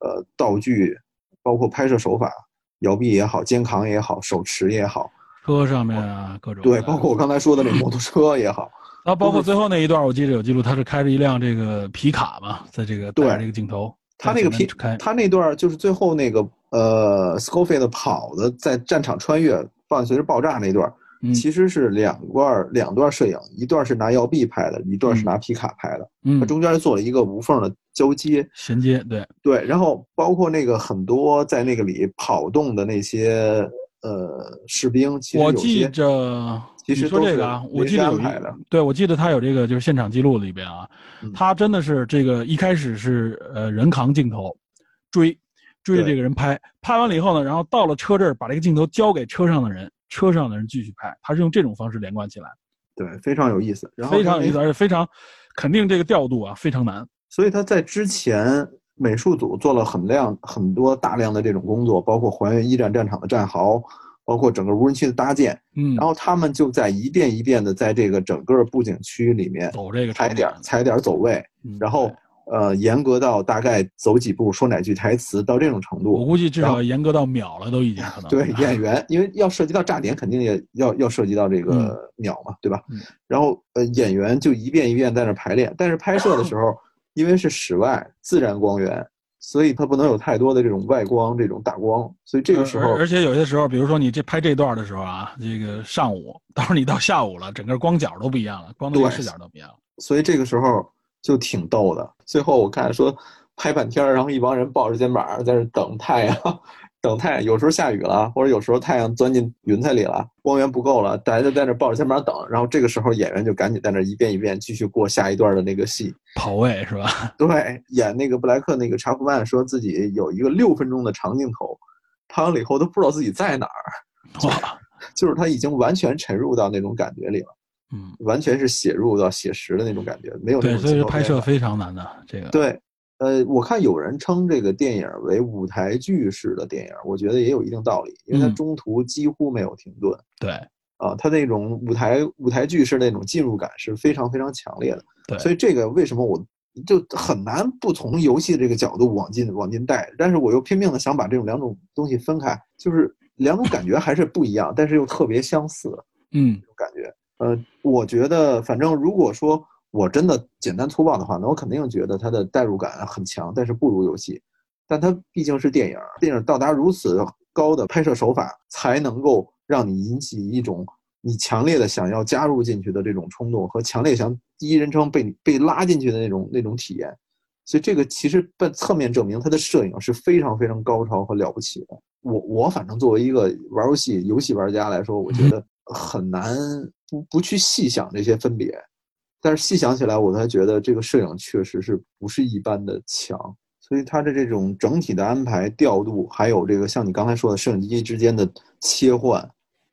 呃道具，包括拍摄手法，摇臂也好，肩扛也好，手持也好。车上面啊，各种对，包括我刚才说的那摩托车也好，然后包括最后那一段，我记得有记录，他是开着一辆这个皮卡嘛，在这个对这个镜头，他那个皮他那段就是最后那个呃 Scofield 跑的在战场穿越，伴随着爆炸那段，嗯、其实是两段两段摄影，一段是拿摇臂拍的，一段是拿皮卡拍的，嗯，它中间做了一个无缝的交接衔接，对对，然后包括那个很多在那个里跑动的那些。呃，士兵，其实我记着，其实你说这个啊，我记得有一，对，我记得他有这个，就是现场记录里边啊，嗯、他真的是这个一开始是呃人扛镜头，追，追着这个人拍，拍完了以后呢，然后到了车这儿，把这个镜头交给车上的人，车上的人继续拍，他是用这种方式连贯起来，对，非常有意思，然后非常有意思，而且非常肯定这个调度啊非常难，所以他在之前。美术组做了很量很多大量的这种工作，包括还原一战战场的战壕，包括整个无人区的搭建，嗯，然后他们就在一遍一遍的在这个整个布景区里面走这个踩点踩点走位，嗯、然后呃严格到大概走几步说哪句台词到这种程度，我估计至少严格到秒了都已经可能对演员，因为要涉及到炸点肯定也要要涉及到这个秒嘛，嗯、对吧？然后呃演员就一遍一遍在那排练，但是拍摄的时候。因为是室外自然光源，所以它不能有太多的这种外光这种打光，所以这个时候，而且有些时候比如说你这拍这段的时候啊，这个上午到时候你到下午了，整个光角都不一样了，光的视角都不一样了，所以这个时候就挺逗的。最后我看说拍半天，然后一帮人抱着肩膀在那等太阳，等太阳，有时候下雨了，或者有时候太阳钻进云彩里了，光源不够了，大家就在那抱着肩膀等，然后这个时候演员就赶紧在那一遍一遍继续过下一段的那个戏，跑位是吧？对，演那个布莱克那个查夫曼说自己有一个六分钟的长镜头，拍完了以后都不知道自己在哪儿，哇，就是他已经完全沉入到那种感觉里了。嗯，完全是写入到写实的那种感觉，没有那种。对，所以拍摄非常难的这个。对，呃，我看有人称这个电影为舞台剧式的电影，我觉得也有一定道理，因为它中途几乎没有停顿。嗯、对，啊、呃，它那种舞台舞台剧式那种进入感是非常非常强烈的。对，所以这个为什么我就很难不从游戏这个角度往进往进带，但是我又拼命的想把这种两种东西分开，就是两种感觉还是不一样，但是又特别相似。嗯，这种感觉。呃，我觉得反正如果说我真的简单粗暴的话，那我肯定觉得它的代入感很强，但是不如游戏。但它毕竟是电影，电影到达如此高的拍摄手法，才能够让你引起一种你强烈的想要加入进去的这种冲动，和强烈想第一人称被被拉进去的那种那种体验。所以这个其实在侧面证明它的摄影是非常非常高超和了不起的。我我反正作为一个玩游戏游戏玩家来说，我觉得很难不不去细想这些分别，但是细想起来我才觉得这个摄影确实是不是一般的强，所以它的这种整体的安排调度，还有这个像你刚才说的摄影机之间的切换，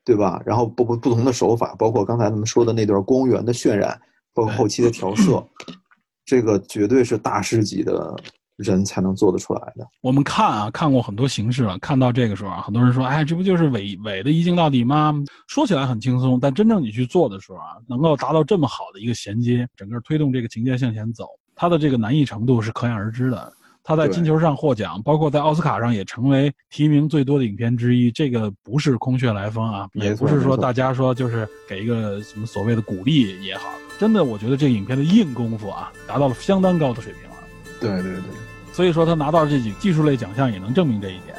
对吧？然后不不不同的手法，包括刚才咱们说的那段光源的渲染，包括后期的调色，这个绝对是大师级的人才能做得出来的。我们看啊，看过很多形式啊，看到这个时候啊，很多人说，哎，这不就是伪伪的一镜到底吗？说起来很轻松，但真正你去做的时候啊，能够达到这么好的一个衔接，整个推动这个情节向前走，它的这个难易程度是可想而知的。它在金球上获奖，包括在奥斯卡上也成为提名最多的影片之一，这个不是空穴来风啊，也不是说大家说就是给一个什么所谓的鼓励也好，真的我觉得这个影片的硬功夫啊，达到了相当高的水平了。对对对，所以说他拿到这几技术类奖项也能证明这一点。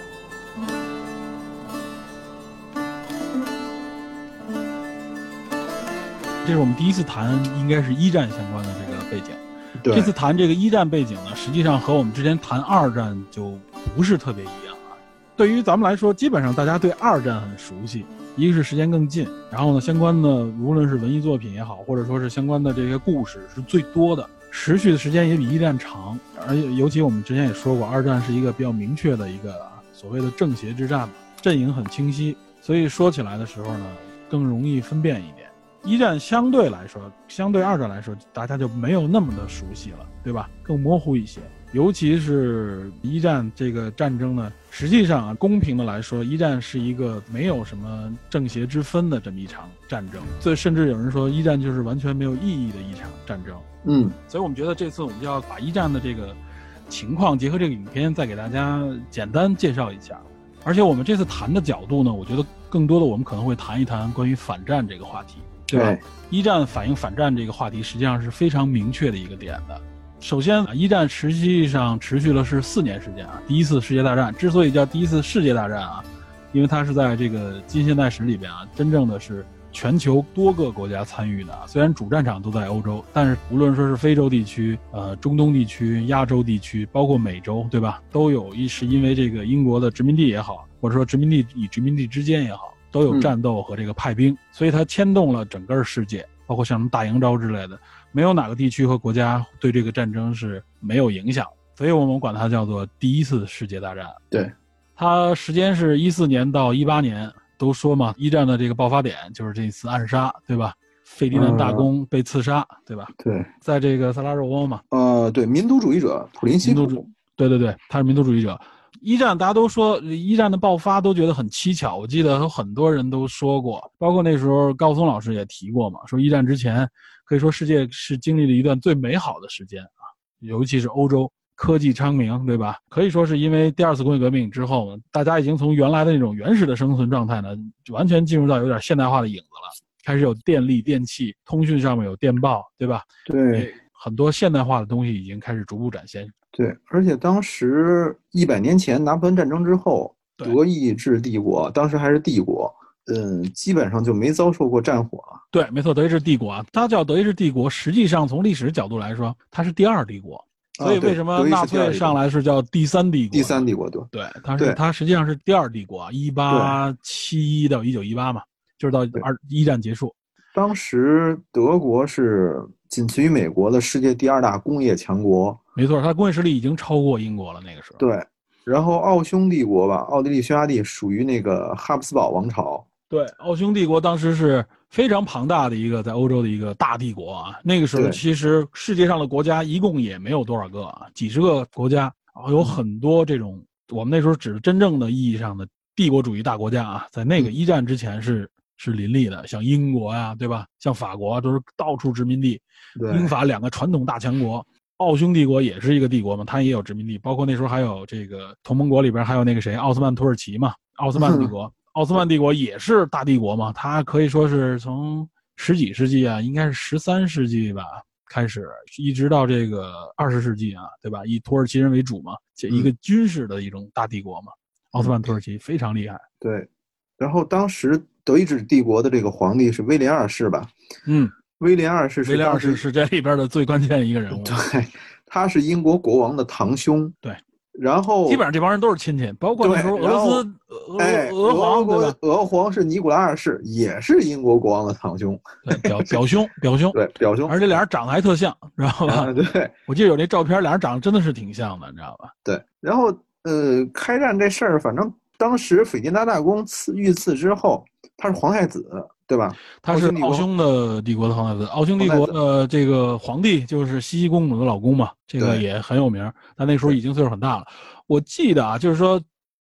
这是我们第一次谈应该是一战相关的这个背景，对，这次谈这个一战背景呢，实际上和我们之前谈二战就不是特别一样了。对于咱们来说，基本上大家对二战很熟悉，一个是时间更近，然后呢相关的无论是文艺作品也好，或者说是相关的这些故事是最多的，持续的时间也比一战长，而尤其我们之前也说过，二战是一个比较明确的一个所谓的正邪之战，阵营很清晰，所以说起来的时候呢更容易分辨一点。一战相对来说，相对二战来说，大家就没有那么的熟悉了，对吧？更模糊一些。尤其是一战这个战争呢，实际上啊，公平的来说，一战是一个没有什么正邪之分的这么一场战争，所以甚至有人说一战就是完全没有意义的一场战争。嗯，所以我们觉得这次我们就要把一战的这个情况结合这个影片再给大家简单介绍一下。而且我们这次谈的角度呢，我觉得更多的我们可能会谈一谈关于反战这个话题，对吧？对，一战反映反战这个话题实际上是非常明确的一个点的。首先，一战实际上持续了是四年时间啊。第一次世界大战之所以叫第一次世界大战啊，因为它是在这个近现代史里边啊，真正的是全球多个国家参与的啊。虽然主战场都在欧洲，但是无论说是非洲地区、呃中东地区、亚洲地区，包括美洲，对吧？都有一是因为这个英国的殖民地也好，或者说殖民地与殖民地之间也好，都有战斗和这个派兵，嗯、所以它牵动了整个世界，包括像大洋洲之类的。没有哪个地区和国家对这个战争是没有影响，所以我们管它叫做第一次世界大战。对，它时间是一四年到一八年，都说嘛，一战的这个爆发点就是这一次暗杀，对吧？费迪南大公被刺杀，呃、对吧？对，在这个萨拉热窝嘛。呃，对，民族主义者普林西图，对对对，他是民族主义者。一战大家都说一战的爆发都觉得很蹊跷，我记得有很多人都说过，包括那时候高松老师也提过嘛，说一战之前可以说世界是经历了一段最美好的时间啊，尤其是欧洲科技昌明，对吧？可以说是因为第二次工业革命之后，大家已经从原来的那种原始的生存状态呢，完全进入到有点现代化的影子了，开始有电力、电器，通讯上面有电报，对吧？对，很多现代化的东西已经开始逐步展现对，而且当时一百年前拿破仑战争之后，德意志帝国当时还是帝国，嗯，基本上就没遭受过战火了。对，没错，德意志帝国啊，它叫德意志帝国，实际上从历史角度来说，它是第二帝国。所以为什么纳粹上来是叫第三帝国？第三帝国，对对，它是它实际上是第二帝国，一八七一到一九一八嘛，就是到二一战结束。当时德国是仅次于美国的世界第二大工业强国，没错，它工业实力已经超过英国了那个时候。对，然后奥匈帝国吧，奥地利、匈牙利属于那个哈布斯堡王朝。对，奥匈帝国当时是非常庞大的一个在欧洲的一个大帝国啊，那个时候其实世界上的国家一共也没有多少个啊，几十个国家，有很多这种我们那时候只是真正的意义上的帝国主义大国家啊，在那个一战之前是是林立的，像英国啊，对吧？像法国啊，都是到处殖民地，英法两个传统大强国。奥匈帝国也是一个帝国嘛，它也有殖民地，包括那时候还有这个同盟国里边还有那个谁，奥斯曼土耳其嘛，奥斯曼帝国。嗯，奥斯曼帝国也是大帝国嘛，它可以说是从十几世纪啊，应该是十三世纪吧开始，一直到这个二十世纪啊，对吧？以土耳其人为主嘛，一个军事的一种大帝国嘛。嗯，奥斯曼土耳其非常厉害。对，然后当时德意志帝国的这个皇帝是威廉二世吧？嗯，威廉二世是威廉二世是这里边的最关键的一个人物。对，他是英国国王的堂兄。对。然后基本上这帮人都是亲戚，包括那时候俄罗斯俄、哎、俄皇俄俄皇是尼古拉二世，也是英国国王的堂兄，对，表表兄表兄对表兄，而且俩人长得还特像，知道吧？啊，对，我记得有那照片，俩人长得真的是挺像的，你知道吧？对，然后呃，开战这事儿，反正当时斐迪南大公赐遇刺之后，他是皇太子，对吧？他是奥匈的帝国的皇太子，奥匈帝国的这个皇帝就是茜茜公主的老公嘛，这个也很有名。但那时候已经岁数很大了。我记得啊，就是说，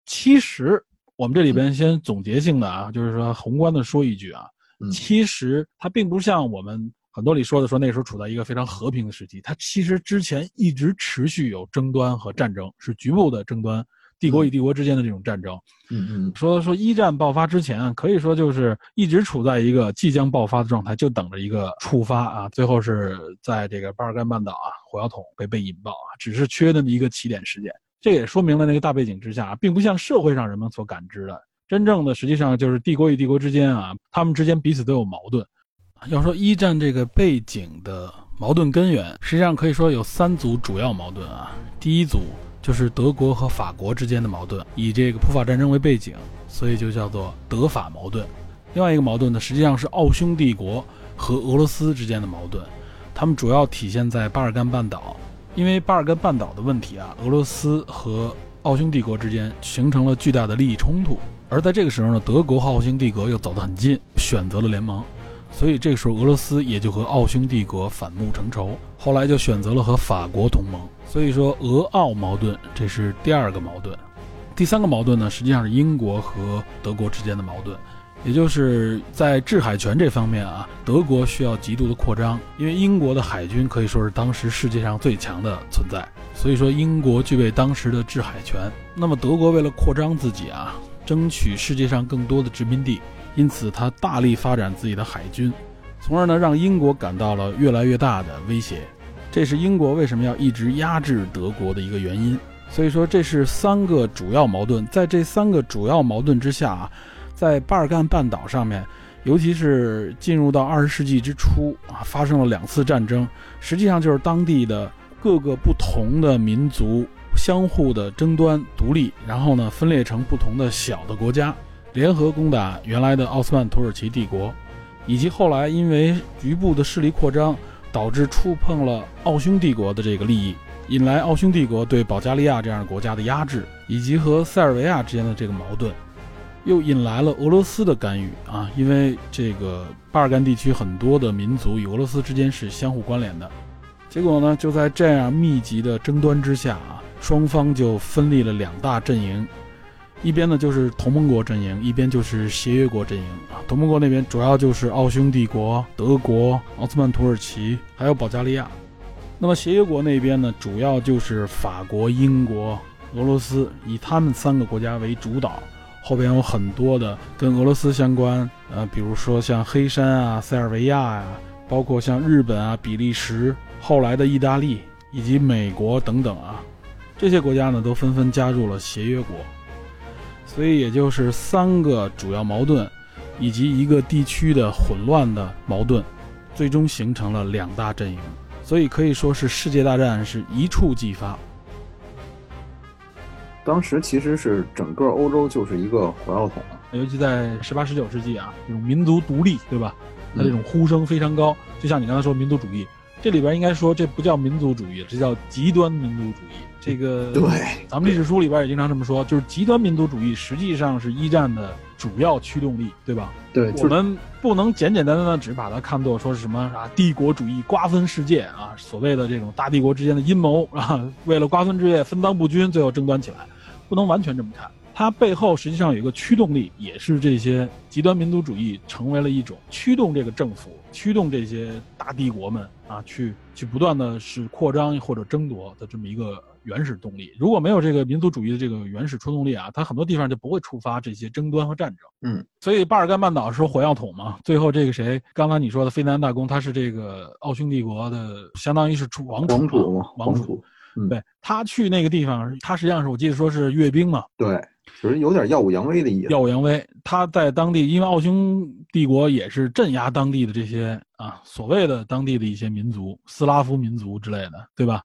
其实我们这里边先总结性的啊，就是说宏观的说一句啊，其实它并不像我们很多里说的说那时候处在一个非常和平的时期，它其实之前一直持续有争端和战争，是局部的争端。帝国与帝国之间的这种战争，嗯嗯，说说一战爆发之前，可以说就是一直处在一个即将爆发的状态，就等着一个触发啊，最后是在这个巴尔干半岛啊，火药桶被被引爆啊，只是缺那么一个起点时间。这也说明了那个大背景之下，并不像社会上人们所感知的，真正的实际上就是帝国与帝国之间啊，他们之间彼此都有矛盾。要说一战这个背景的矛盾根源，实际上可以说有三组主要矛盾啊，第一组。就是德国和法国之间的矛盾，以这个普法战争为背景，所以就叫做德法矛盾。另外一个矛盾呢，实际上是奥匈帝国和俄罗斯之间的矛盾，他们主要体现在巴尔干半岛，因为巴尔干半岛的问题啊，俄罗斯和奥匈帝国之间形成了巨大的利益冲突。而在这个时候呢，德国和奥匈帝国又走得很近，选择了联盟，所以这个时候俄罗斯也就和奥匈帝国反目成仇，后来就选择了和法国同盟。所以说俄奥矛盾，这是第二个矛盾。第三个矛盾呢，实际上是英国和德国之间的矛盾，也就是在制海权这方面啊，德国需要极度的扩张，因为英国的海军可以说是当时世界上最强的存在，所以说英国具备当时的制海权。那么德国为了扩张自己啊，争取世界上更多的殖民地，因此他大力发展自己的海军，从而呢让英国感到了越来越大的威胁，这是英国为什么要一直压制德国的一个原因。所以说这是三个主要矛盾。在这三个主要矛盾之下啊，在巴尔干半岛上面，尤其是进入到二十世纪之初啊，发生了两次战争，实际上就是当地的各个不同的民族相互的争端独立，然后呢分裂成不同的小的国家，联合攻打原来的奥斯曼土耳其帝国，以及后来因为局部的势力扩张，导致触碰了奥匈帝国的这个利益，引来奥匈帝国对保加利亚这样的国家的压制，以及和塞尔维亚之间的这个矛盾，又引来了俄罗斯的干预啊，因为这个巴尔干地区很多的民族与俄罗斯之间是相互关联的。结果呢，就在这样密集的争端之下啊，双方就分立了两大阵营。一边呢就是同盟国阵营，一边就是协约国阵营啊。同盟国那边主要就是奥匈帝国、德国、奥斯曼土耳其还有保加利亚，那么协约国那边呢主要就是法国、英国、俄罗斯，以他们三个国家为主导，后边有很多的跟俄罗斯相关，呃，比如说像黑山啊、塞尔维亚啊，包括像日本啊、比利时，后来的意大利以及美国等等啊，这些国家呢都纷纷加入了协约国，所以也就是三个主要矛盾以及一个地区的混乱的矛盾，最终形成了两大阵营，所以可以说是世界大战是一触即发。当时其实是整个欧洲就是一个火药桶，尤其在十八、十九世纪啊，这种民族独立，对吧？它这种呼声非常高，就像你刚才说民族主义，这里边应该说这不叫民族主义，这叫极端民族主义。这个对，咱们历史书里边也经常这么说，就是极端民族主义实际上是一战的主要驱动力，对吧？对，我们不能简简单单的只把它看作说是什么啊帝国主义瓜分世界啊，所谓的这种大帝国之间的阴谋啊，为了瓜分世界分赃不均，最后争端起来，不能完全这么看。它背后实际上有一个驱动力，也是这些极端民族主义成为了一种驱动这个政府、驱动这些大帝国们啊，去去不断的是扩张或者争夺的这么一个原始动力。如果没有这个民族主义的这个原始冲动力啊，它很多地方就不会触发这些争端和战争。嗯，所以巴尔干半岛是火药桶嘛，最后这个谁，刚才你说的费迪南大公，他是这个奥匈帝国的，相当于是王储，王储，王储。嗯、对，他去那个地方，他实际上是我记得说是阅兵嘛，对，其实有点耀武扬威的意思。耀武扬威，他在当地，因为奥匈帝国也是镇压当地的这些啊，所谓的当地的一些民族，斯拉夫民族之类的，对吧？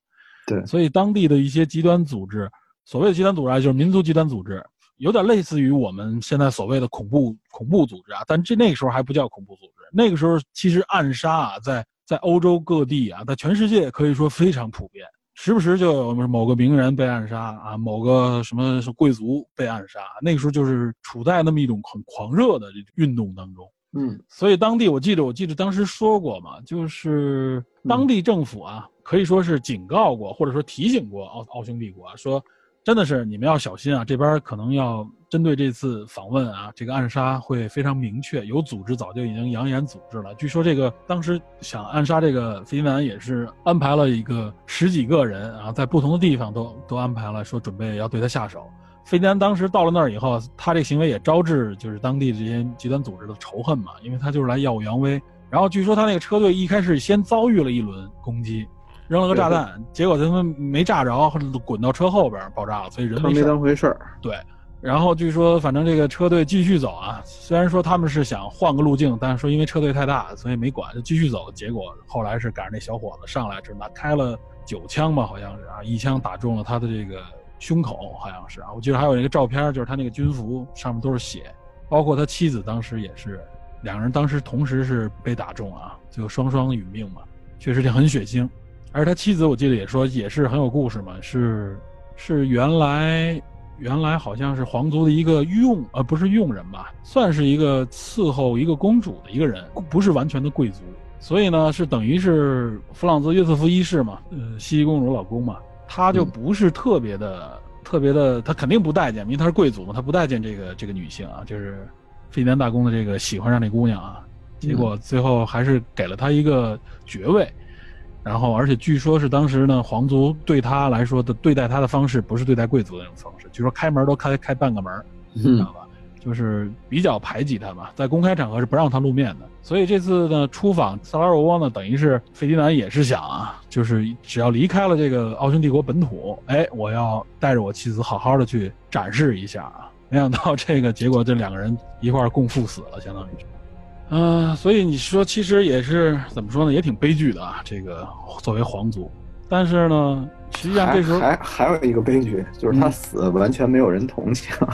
对，所以当地的一些极端组织，所谓的极端组织啊，就是民族极端组织，有点类似于我们现在所谓的恐怖恐怖组织啊，但这那个时候还不叫恐怖组织，那个时候其实暗杀啊，在在欧洲各地啊，在全世界可以说非常普遍。时不时就有某个名人被暗杀啊，某个什么贵族被暗杀，那个时候就是处在那么一种很狂热的运动当中。嗯，所以当地我记得我记得当时说过嘛，就是当地政府啊、嗯、可以说是警告过或者说提醒过奥奥匈帝国、啊、说真的是你们要小心啊，这边可能要针对这次访问啊，这个暗杀会非常明确，有组织早就已经扬言组织了。据说这个当时想暗杀这个费迪南也是安排了一个十几个人啊，在不同的地方都都安排了，说准备要对他下手。费迪南当时到了那儿以后，他这个行为也招致就是当地这些极端组织的仇恨嘛，因为他就是来耀武扬威。然后据说他那个车队一开始先遭遇了一轮攻击。扔了个炸弹，结果他们没炸着，滚到车后边爆炸了，所以人没当回事儿。对，然后据说反正这个车队继续走啊，虽然说他们是想换个路径，但是说因为车队太大，所以没管，就继续走。结果后来是赶上那小伙子上来，就拿开了九枪吧，好像是啊，一枪打中了他的这个胸口，好像是啊。我记得还有一个照片，就是他那个军服上面都是血，包括他妻子当时也是，两个人当时同时是被打中啊，就双双殒命嘛，确实这很血腥。而他妻子我记得也说也是很有故事嘛，是是原来原来好像是皇族的一个佣呃不是佣人吧，算是一个伺候一个公主的一个人，不是完全的贵族，所以呢是等于是弗朗兹约瑟夫一世嘛，呃茜茜公主老公嘛，他就不是特别的、嗯、特别的，他肯定不待见，因为他是贵族嘛，他不待见这个这个女性啊，就是费迪南大公的这个喜欢上这姑娘啊，结果最后还是给了他一个爵位。然后，而且据说是当时呢，皇族对他来说的对待他的方式，不是对待贵族的那种方式，据说开门都开开半个门，知道吧？就是比较排挤他嘛，在公开场合是不让他露面的。所以这次呢，出访萨拉热窝呢，等于是费迪南也是想啊，就是只要离开了这个奥匈帝国本土，哎，我要带着我妻子好好的去展示一下啊。没想到这个结果，这两个人一块共赴死了，相当于是。嗯、呃，所以你说其实也是怎么说呢，也挺悲剧的啊。这个作为皇族，但是呢，实际上这时候还 还, 还有一个悲剧，就是他死完全没有人同情、嗯。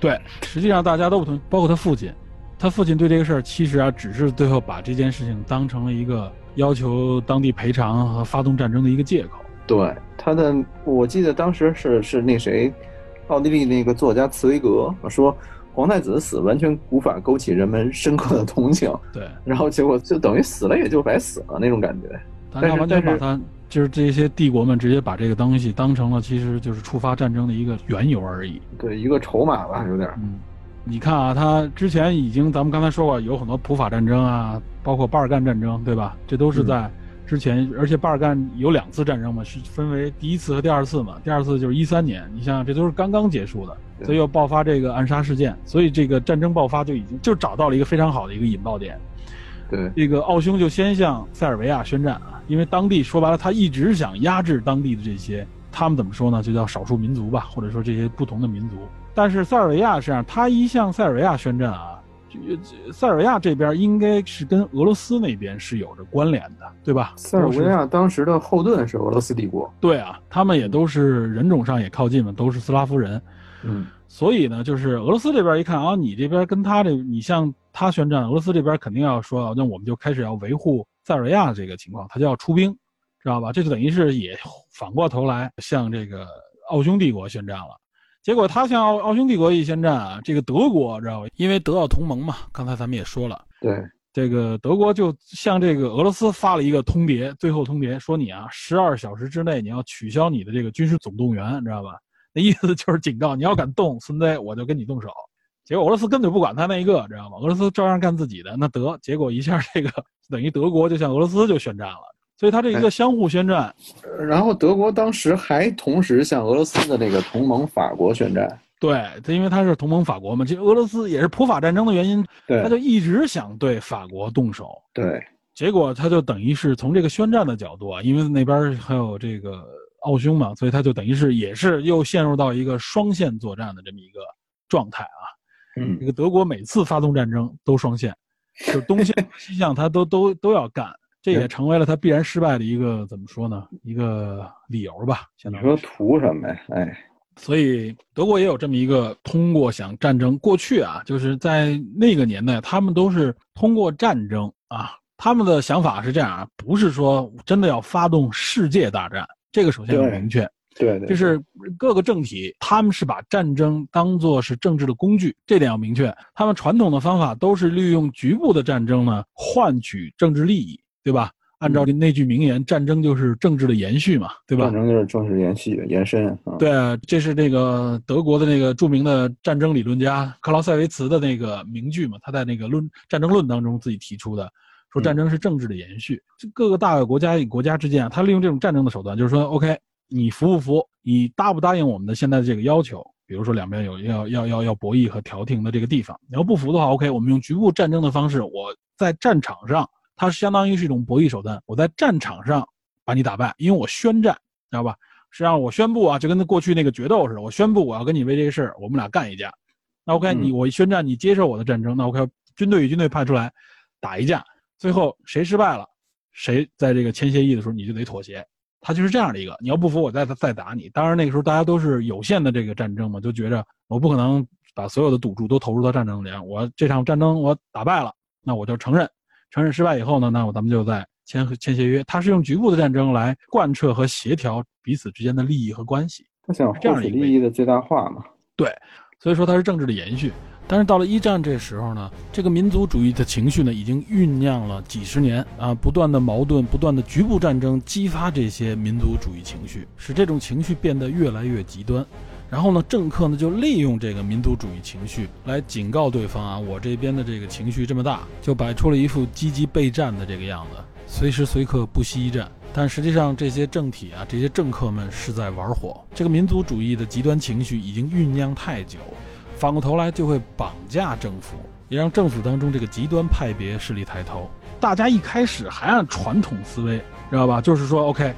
对，实际上大家都不同，包括他父亲，他父亲对这个事儿其实啊，只是最后把这件事情当成了一个要求当地赔偿和发动战争的一个借口。对，他的我记得当时是是那谁，奥地利那个作家茨威格说。皇太子的死完全无法勾起人们深刻的同情，对，然后结果就等于死了也就白死了那种感觉。大家完全把他就是这些帝国们直接把这个东西当成了其实就是触发战争的一个缘由而已，对，一个筹码吧，有点。嗯，你看啊，他之前已经咱们刚才说过有很多普法战争啊，包括巴尔干战争，对吧？这都是在之前，嗯、而且巴尔干有两次战争嘛，是分为第一次和第二次嘛。第二次就是一三年，你想想这都是刚刚结束的。所以又爆发这个暗杀事件，所以这个战争爆发就已经就找到了一个非常好的一个引爆点。对，这个奥匈就先向塞尔维亚宣战啊，因为当地说白了，他一直想压制当地的这些他们怎么说呢，就叫少数民族吧，或者说这些不同的民族。但是塞尔维亚这样，他一向塞尔维亚宣战啊，塞尔维亚这边应该是跟俄罗斯那边是有着关联的，对吧？塞尔维亚当时的后盾是俄罗斯帝国。对啊，他们也都是人种上也靠近嘛，都是斯拉夫人。嗯，所以呢，就是俄罗斯这边一看啊，你这边跟他这，你向他宣战，俄罗斯这边肯定要说，那我们就开始要维护塞尔维亚这个情况，他就要出兵，知道吧？这就等于是也反过头来向这个奥匈帝国宣战了。结果他向 奥, 奥匈帝国一宣战啊，这个德国知道吧？因为德奥同盟嘛，刚才咱们也说了，对，这个德国就向这个俄罗斯发了一个通牒，最后通牒说你啊，十二小时之内你要取消你的这个军事总动员，知道吧？那意思就是警告你要敢动孙子，我就跟你动手。结果俄罗斯根本就不管他那一个，知道吗？俄罗斯照样干自己的。那德结果一下这个等于德国就向俄罗斯就宣战了。所以他这一个相互宣战、哎、然后德国当时还同时向俄罗斯的那个同盟法国宣战。对，因为他是同盟法国嘛，这俄罗斯也是普法战争的原因，他就一直想对法国动手。对，结果他就等于是从这个宣战的角度啊，因为那边还有这个奥匈嘛，所以他就等于是也是又陷入到一个双线作战的这么一个状态啊。嗯，这个德国每次发动战争都双线，就东线西向他都都都要干，这也成为了他必然失败的一个怎么说呢？一个理由吧。现在你说图什么呀？哎，所以德国也有这么一个通过想战争，过去啊，就是在那个年代，他们都是通过战争啊，他们的想法是这样啊，不是说真的要发动世界大战。这个首先很明确， 对, 对, 对, 对，就是各个政体他们是把战争当作是政治的工具，这点要明确。他们传统的方法都是利用局部的战争呢，换取政治利益，对吧？按照那句名言，战争就是政治的延续嘛，对吧？战争就是政治延续的延伸、嗯、对，这是那个德国的那个著名的战争理论家克劳塞维茨的那个名句嘛，他在那个论战争论当中自己提出的。说战争是政治的延续，各个大国家与国家之间啊，他利用这种战争的手段，就是说 OK 你服不服，你答不答应我们的现在这个要求，比如说两边有要要要要博弈和调停的这个地方，你要不服的话 OK 我们用局部战争的方式，我在战场上，它是相当于是一种博弈手段，我在战场上把你打败，因为我宣战，知道吧？实际上我宣布啊，就跟过去那个决斗似的，我宣布我要跟你为这个事儿我们俩干一架，那 OK 你我宣战，你接受我的战争，那 OK 军队与军队派出来打一架，最后谁失败了，谁在这个签协议的时候你就得妥协，他就是这样的一个，你要不服我再再打你。当然那个时候大家都是有限的这个战争嘛，就觉着我不可能把所有的赌注都投入到战争里，我这场战争我打败了，那我就承认，承认失败以后呢，那我咱们就再签签协约。他是用局部的战争来贯彻和协调彼此之间的利益和关系，他想获取利益的最大化嘛。对，所以说它是政治的延续。但是到了一战这时候呢，这个民族主义的情绪呢已经酝酿了几十年啊，不断的矛盾，不断的局部战争激发这些民族主义情绪，使这种情绪变得越来越极端。然后呢，政客呢就利用这个民族主义情绪来警告对方啊，我这边的这个情绪这么大，就摆出了一副积极备战的这个样子，随时随刻不惜一战。但实际上这些政体啊，这些政客们是在玩火，这个民族主义的极端情绪已经酝酿太久，反过头来就会绑架政府，也让政府当中这个极端派别势力抬头。大家一开始还按传统思维，知道吧？就是说 OK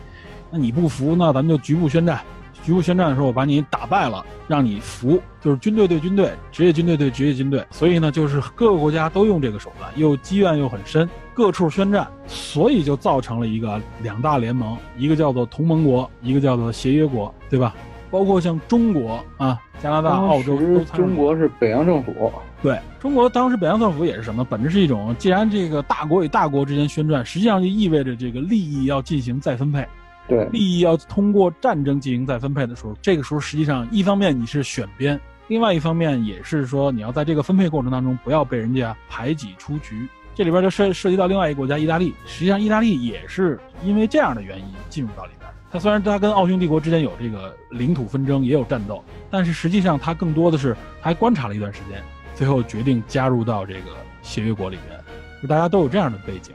那你不服，那咱们就局部宣战，局部宣战的时候我把你打败了让你服，就是军队对军队，职业军队对职业军队。所以呢，就是各个国家都用这个手段，又积怨又很深，各处宣战，所以就造成了一个两大联盟，一个叫做同盟国，一个叫做协约国，对吧？包括像中国啊、加拿大、澳洲，中国是北洋政府。对，中国当时北洋政府也是什么？本质是一种，既然这个大国与大国之间宣战，实际上就意味着这个利益要进行再分配。对，利益要通过战争进行再分配的时候，这个时候实际上一方面你是选边，另外一方面也是说你要在这个分配过程当中不要被人家排挤出局。这里边就涉涉及到另外一个国家意大利，实际上意大利也是因为这样的原因进入到里边。它虽然它跟奥匈帝国之间有这个领土纷争，也有战斗，但是实际上它更多的是还观察了一段时间，最后决定加入到这个协约国里面。就大家都有这样的背景，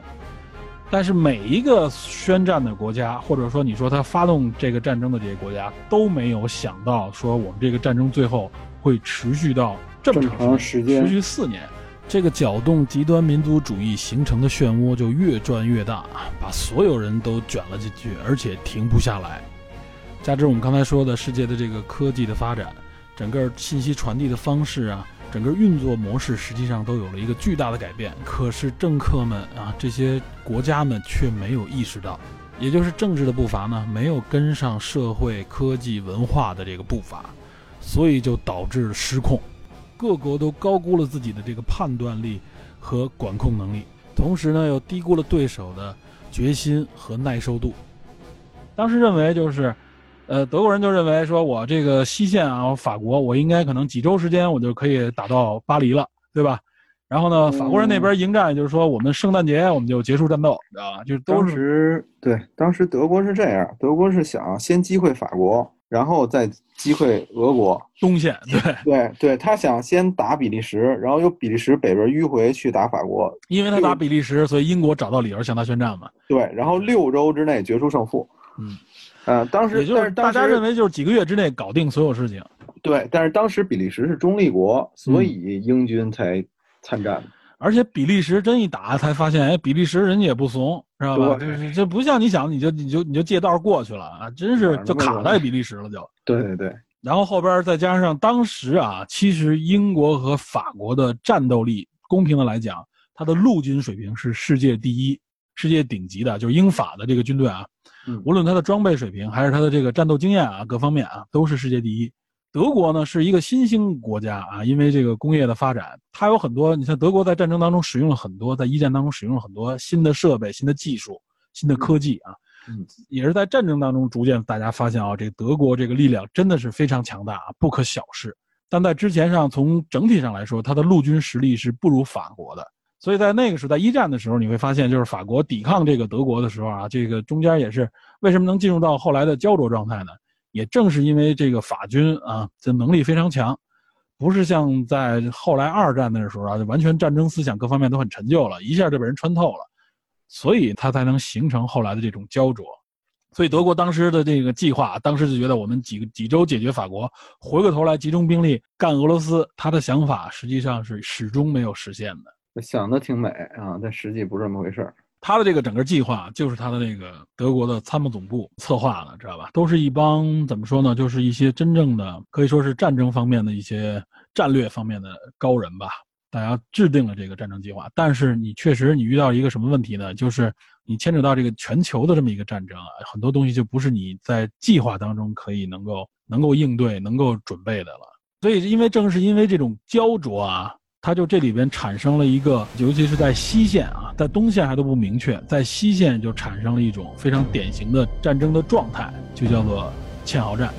但是每一个宣战的国家，或者说你说它发动这个战争的这些国家，都没有想到说我们这个战争最后会持续到这么长时间，持续四年。这个搅动极端民族主义形成的漩涡就越转越大，把所有人都卷了进去，而且停不下来。加之我们刚才说的世界的这个科技的发展，整个信息传递的方式啊，整个运作模式实际上都有了一个巨大的改变。可是政客们啊，这些国家们却没有意识到，也就是政治的步伐呢，没有跟上社会、科技、文化的这个步伐，所以就导致失控。各国都高估了自己的这个判断力和管控能力，同时呢又低估了对手的决心和耐受度。当时认为就是呃，德国人就认为说我这个西线啊，法国我应该可能几周时间我就可以打到巴黎了，对吧？然后呢，法国人那边迎战，就是说我们圣诞节我们就结束战斗啊，就是都是当时对，当时德国是这样，德国是想先击溃法国，然后再击溃俄国东线，对对对，他想先打比利时，然后由比利时北边迂回去打法国，因为他打比利时，所以英国找到理由向他宣战嘛。对，然后六周之内决出胜负。嗯，呃，当时也就是大家认为就是几个月之内搞定所有事情。对，但是当时比利时是中立国，所以英军才参战。嗯，而且比利时真一打才发现，哎，比利时人也不怂，知道吧？就是这不像你想，你就你就你就借道过去了啊，真是就卡在比利时了就。对对对。然后后边再加上当时啊，其实英国和法国的战斗力，公平的来讲，它的陆军水平是世界第一，世界顶级的，就是英法的这个军队啊，嗯，无论它的装备水平还是它的这个战斗经验啊，各方面啊，都是世界第一。德国呢是一个新兴国家啊，因为这个工业的发展，它有很多，你像德国在战争当中使用了很多，在一战当中使用了很多新的设备、新的技术、新的科技啊，嗯，也是在战争当中逐渐大家发现啊，这个德国这个力量真的是非常强大啊，不可小视。但在之前上，从整体上来说，它的陆军实力是不如法国的，所以在那个时代一战的时候，你会发现就是法国抵抗这个德国的时候啊，这个中间也是为什么能进入到后来的焦灼状态呢？也正是因为这个法军啊，这能力非常强，不是像在后来二战那时候啊，完全战争思想各方面都很陈旧了，一下就被人穿透了，所以他才能形成后来的这种焦灼。所以德国当时的这个计划，当时就觉得我们几几周解决法国，回过头来集中兵力干俄罗斯，他的想法实际上是始终没有实现的。想的挺美啊，但实际不是这么回事。他的这个整个计划就是他的那个德国的参谋总部策划的，知道吧？都是一帮怎么说呢，就是一些真正的可以说是战争方面的一些战略方面的高人吧。大家制定了这个战争计划，但是你确实你遇到一个什么问题呢？就是你牵扯到这个全球的这么一个战争啊，很多东西就不是你在计划当中可以能够能够应对、能够准备的了。所以因为正是因为这种焦灼啊，它就这里边产生了一个，尤其是在西线啊，在东线还都不明确，在西线就产生了一种非常典型的战争的状态，就叫做堑壕战。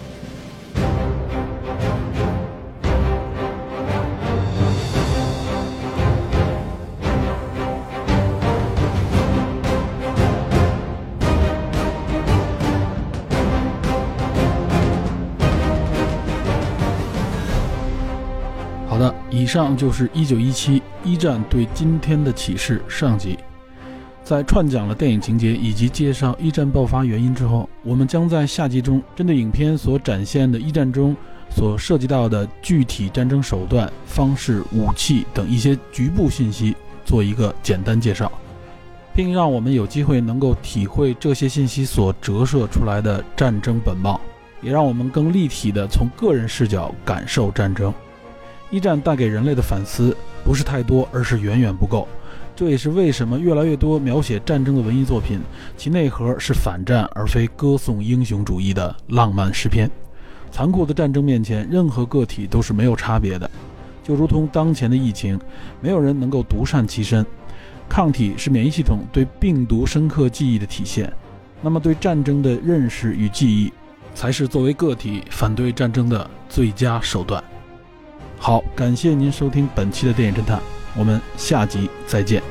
以上就是一九一七一战对今天的启示上集。在串讲了电影情节以及介绍一战爆发原因之后，我们将在下集中针对影片所展现的一战中所涉及到的具体战争手段、方式、武器等一些局部信息做一个简单介绍，并让我们有机会能够体会这些信息所折射出来的战争本貌，也让我们更立体地从个人视角感受战争。一战带给人类的反思不是太多，而是远远不够，这也是为什么越来越多描写战争的文艺作品，其内核是反战而非歌颂英雄主义的浪漫诗篇。残酷的战争面前，任何个体都是没有差别的，就如同当前的疫情，没有人能够独善其身。抗体是免疫系统对病毒深刻记忆的体现，那么对战争的认识与记忆，才是作为个体反对战争的最佳手段。好，感谢您收听本期的电影侦探，我们下集再见。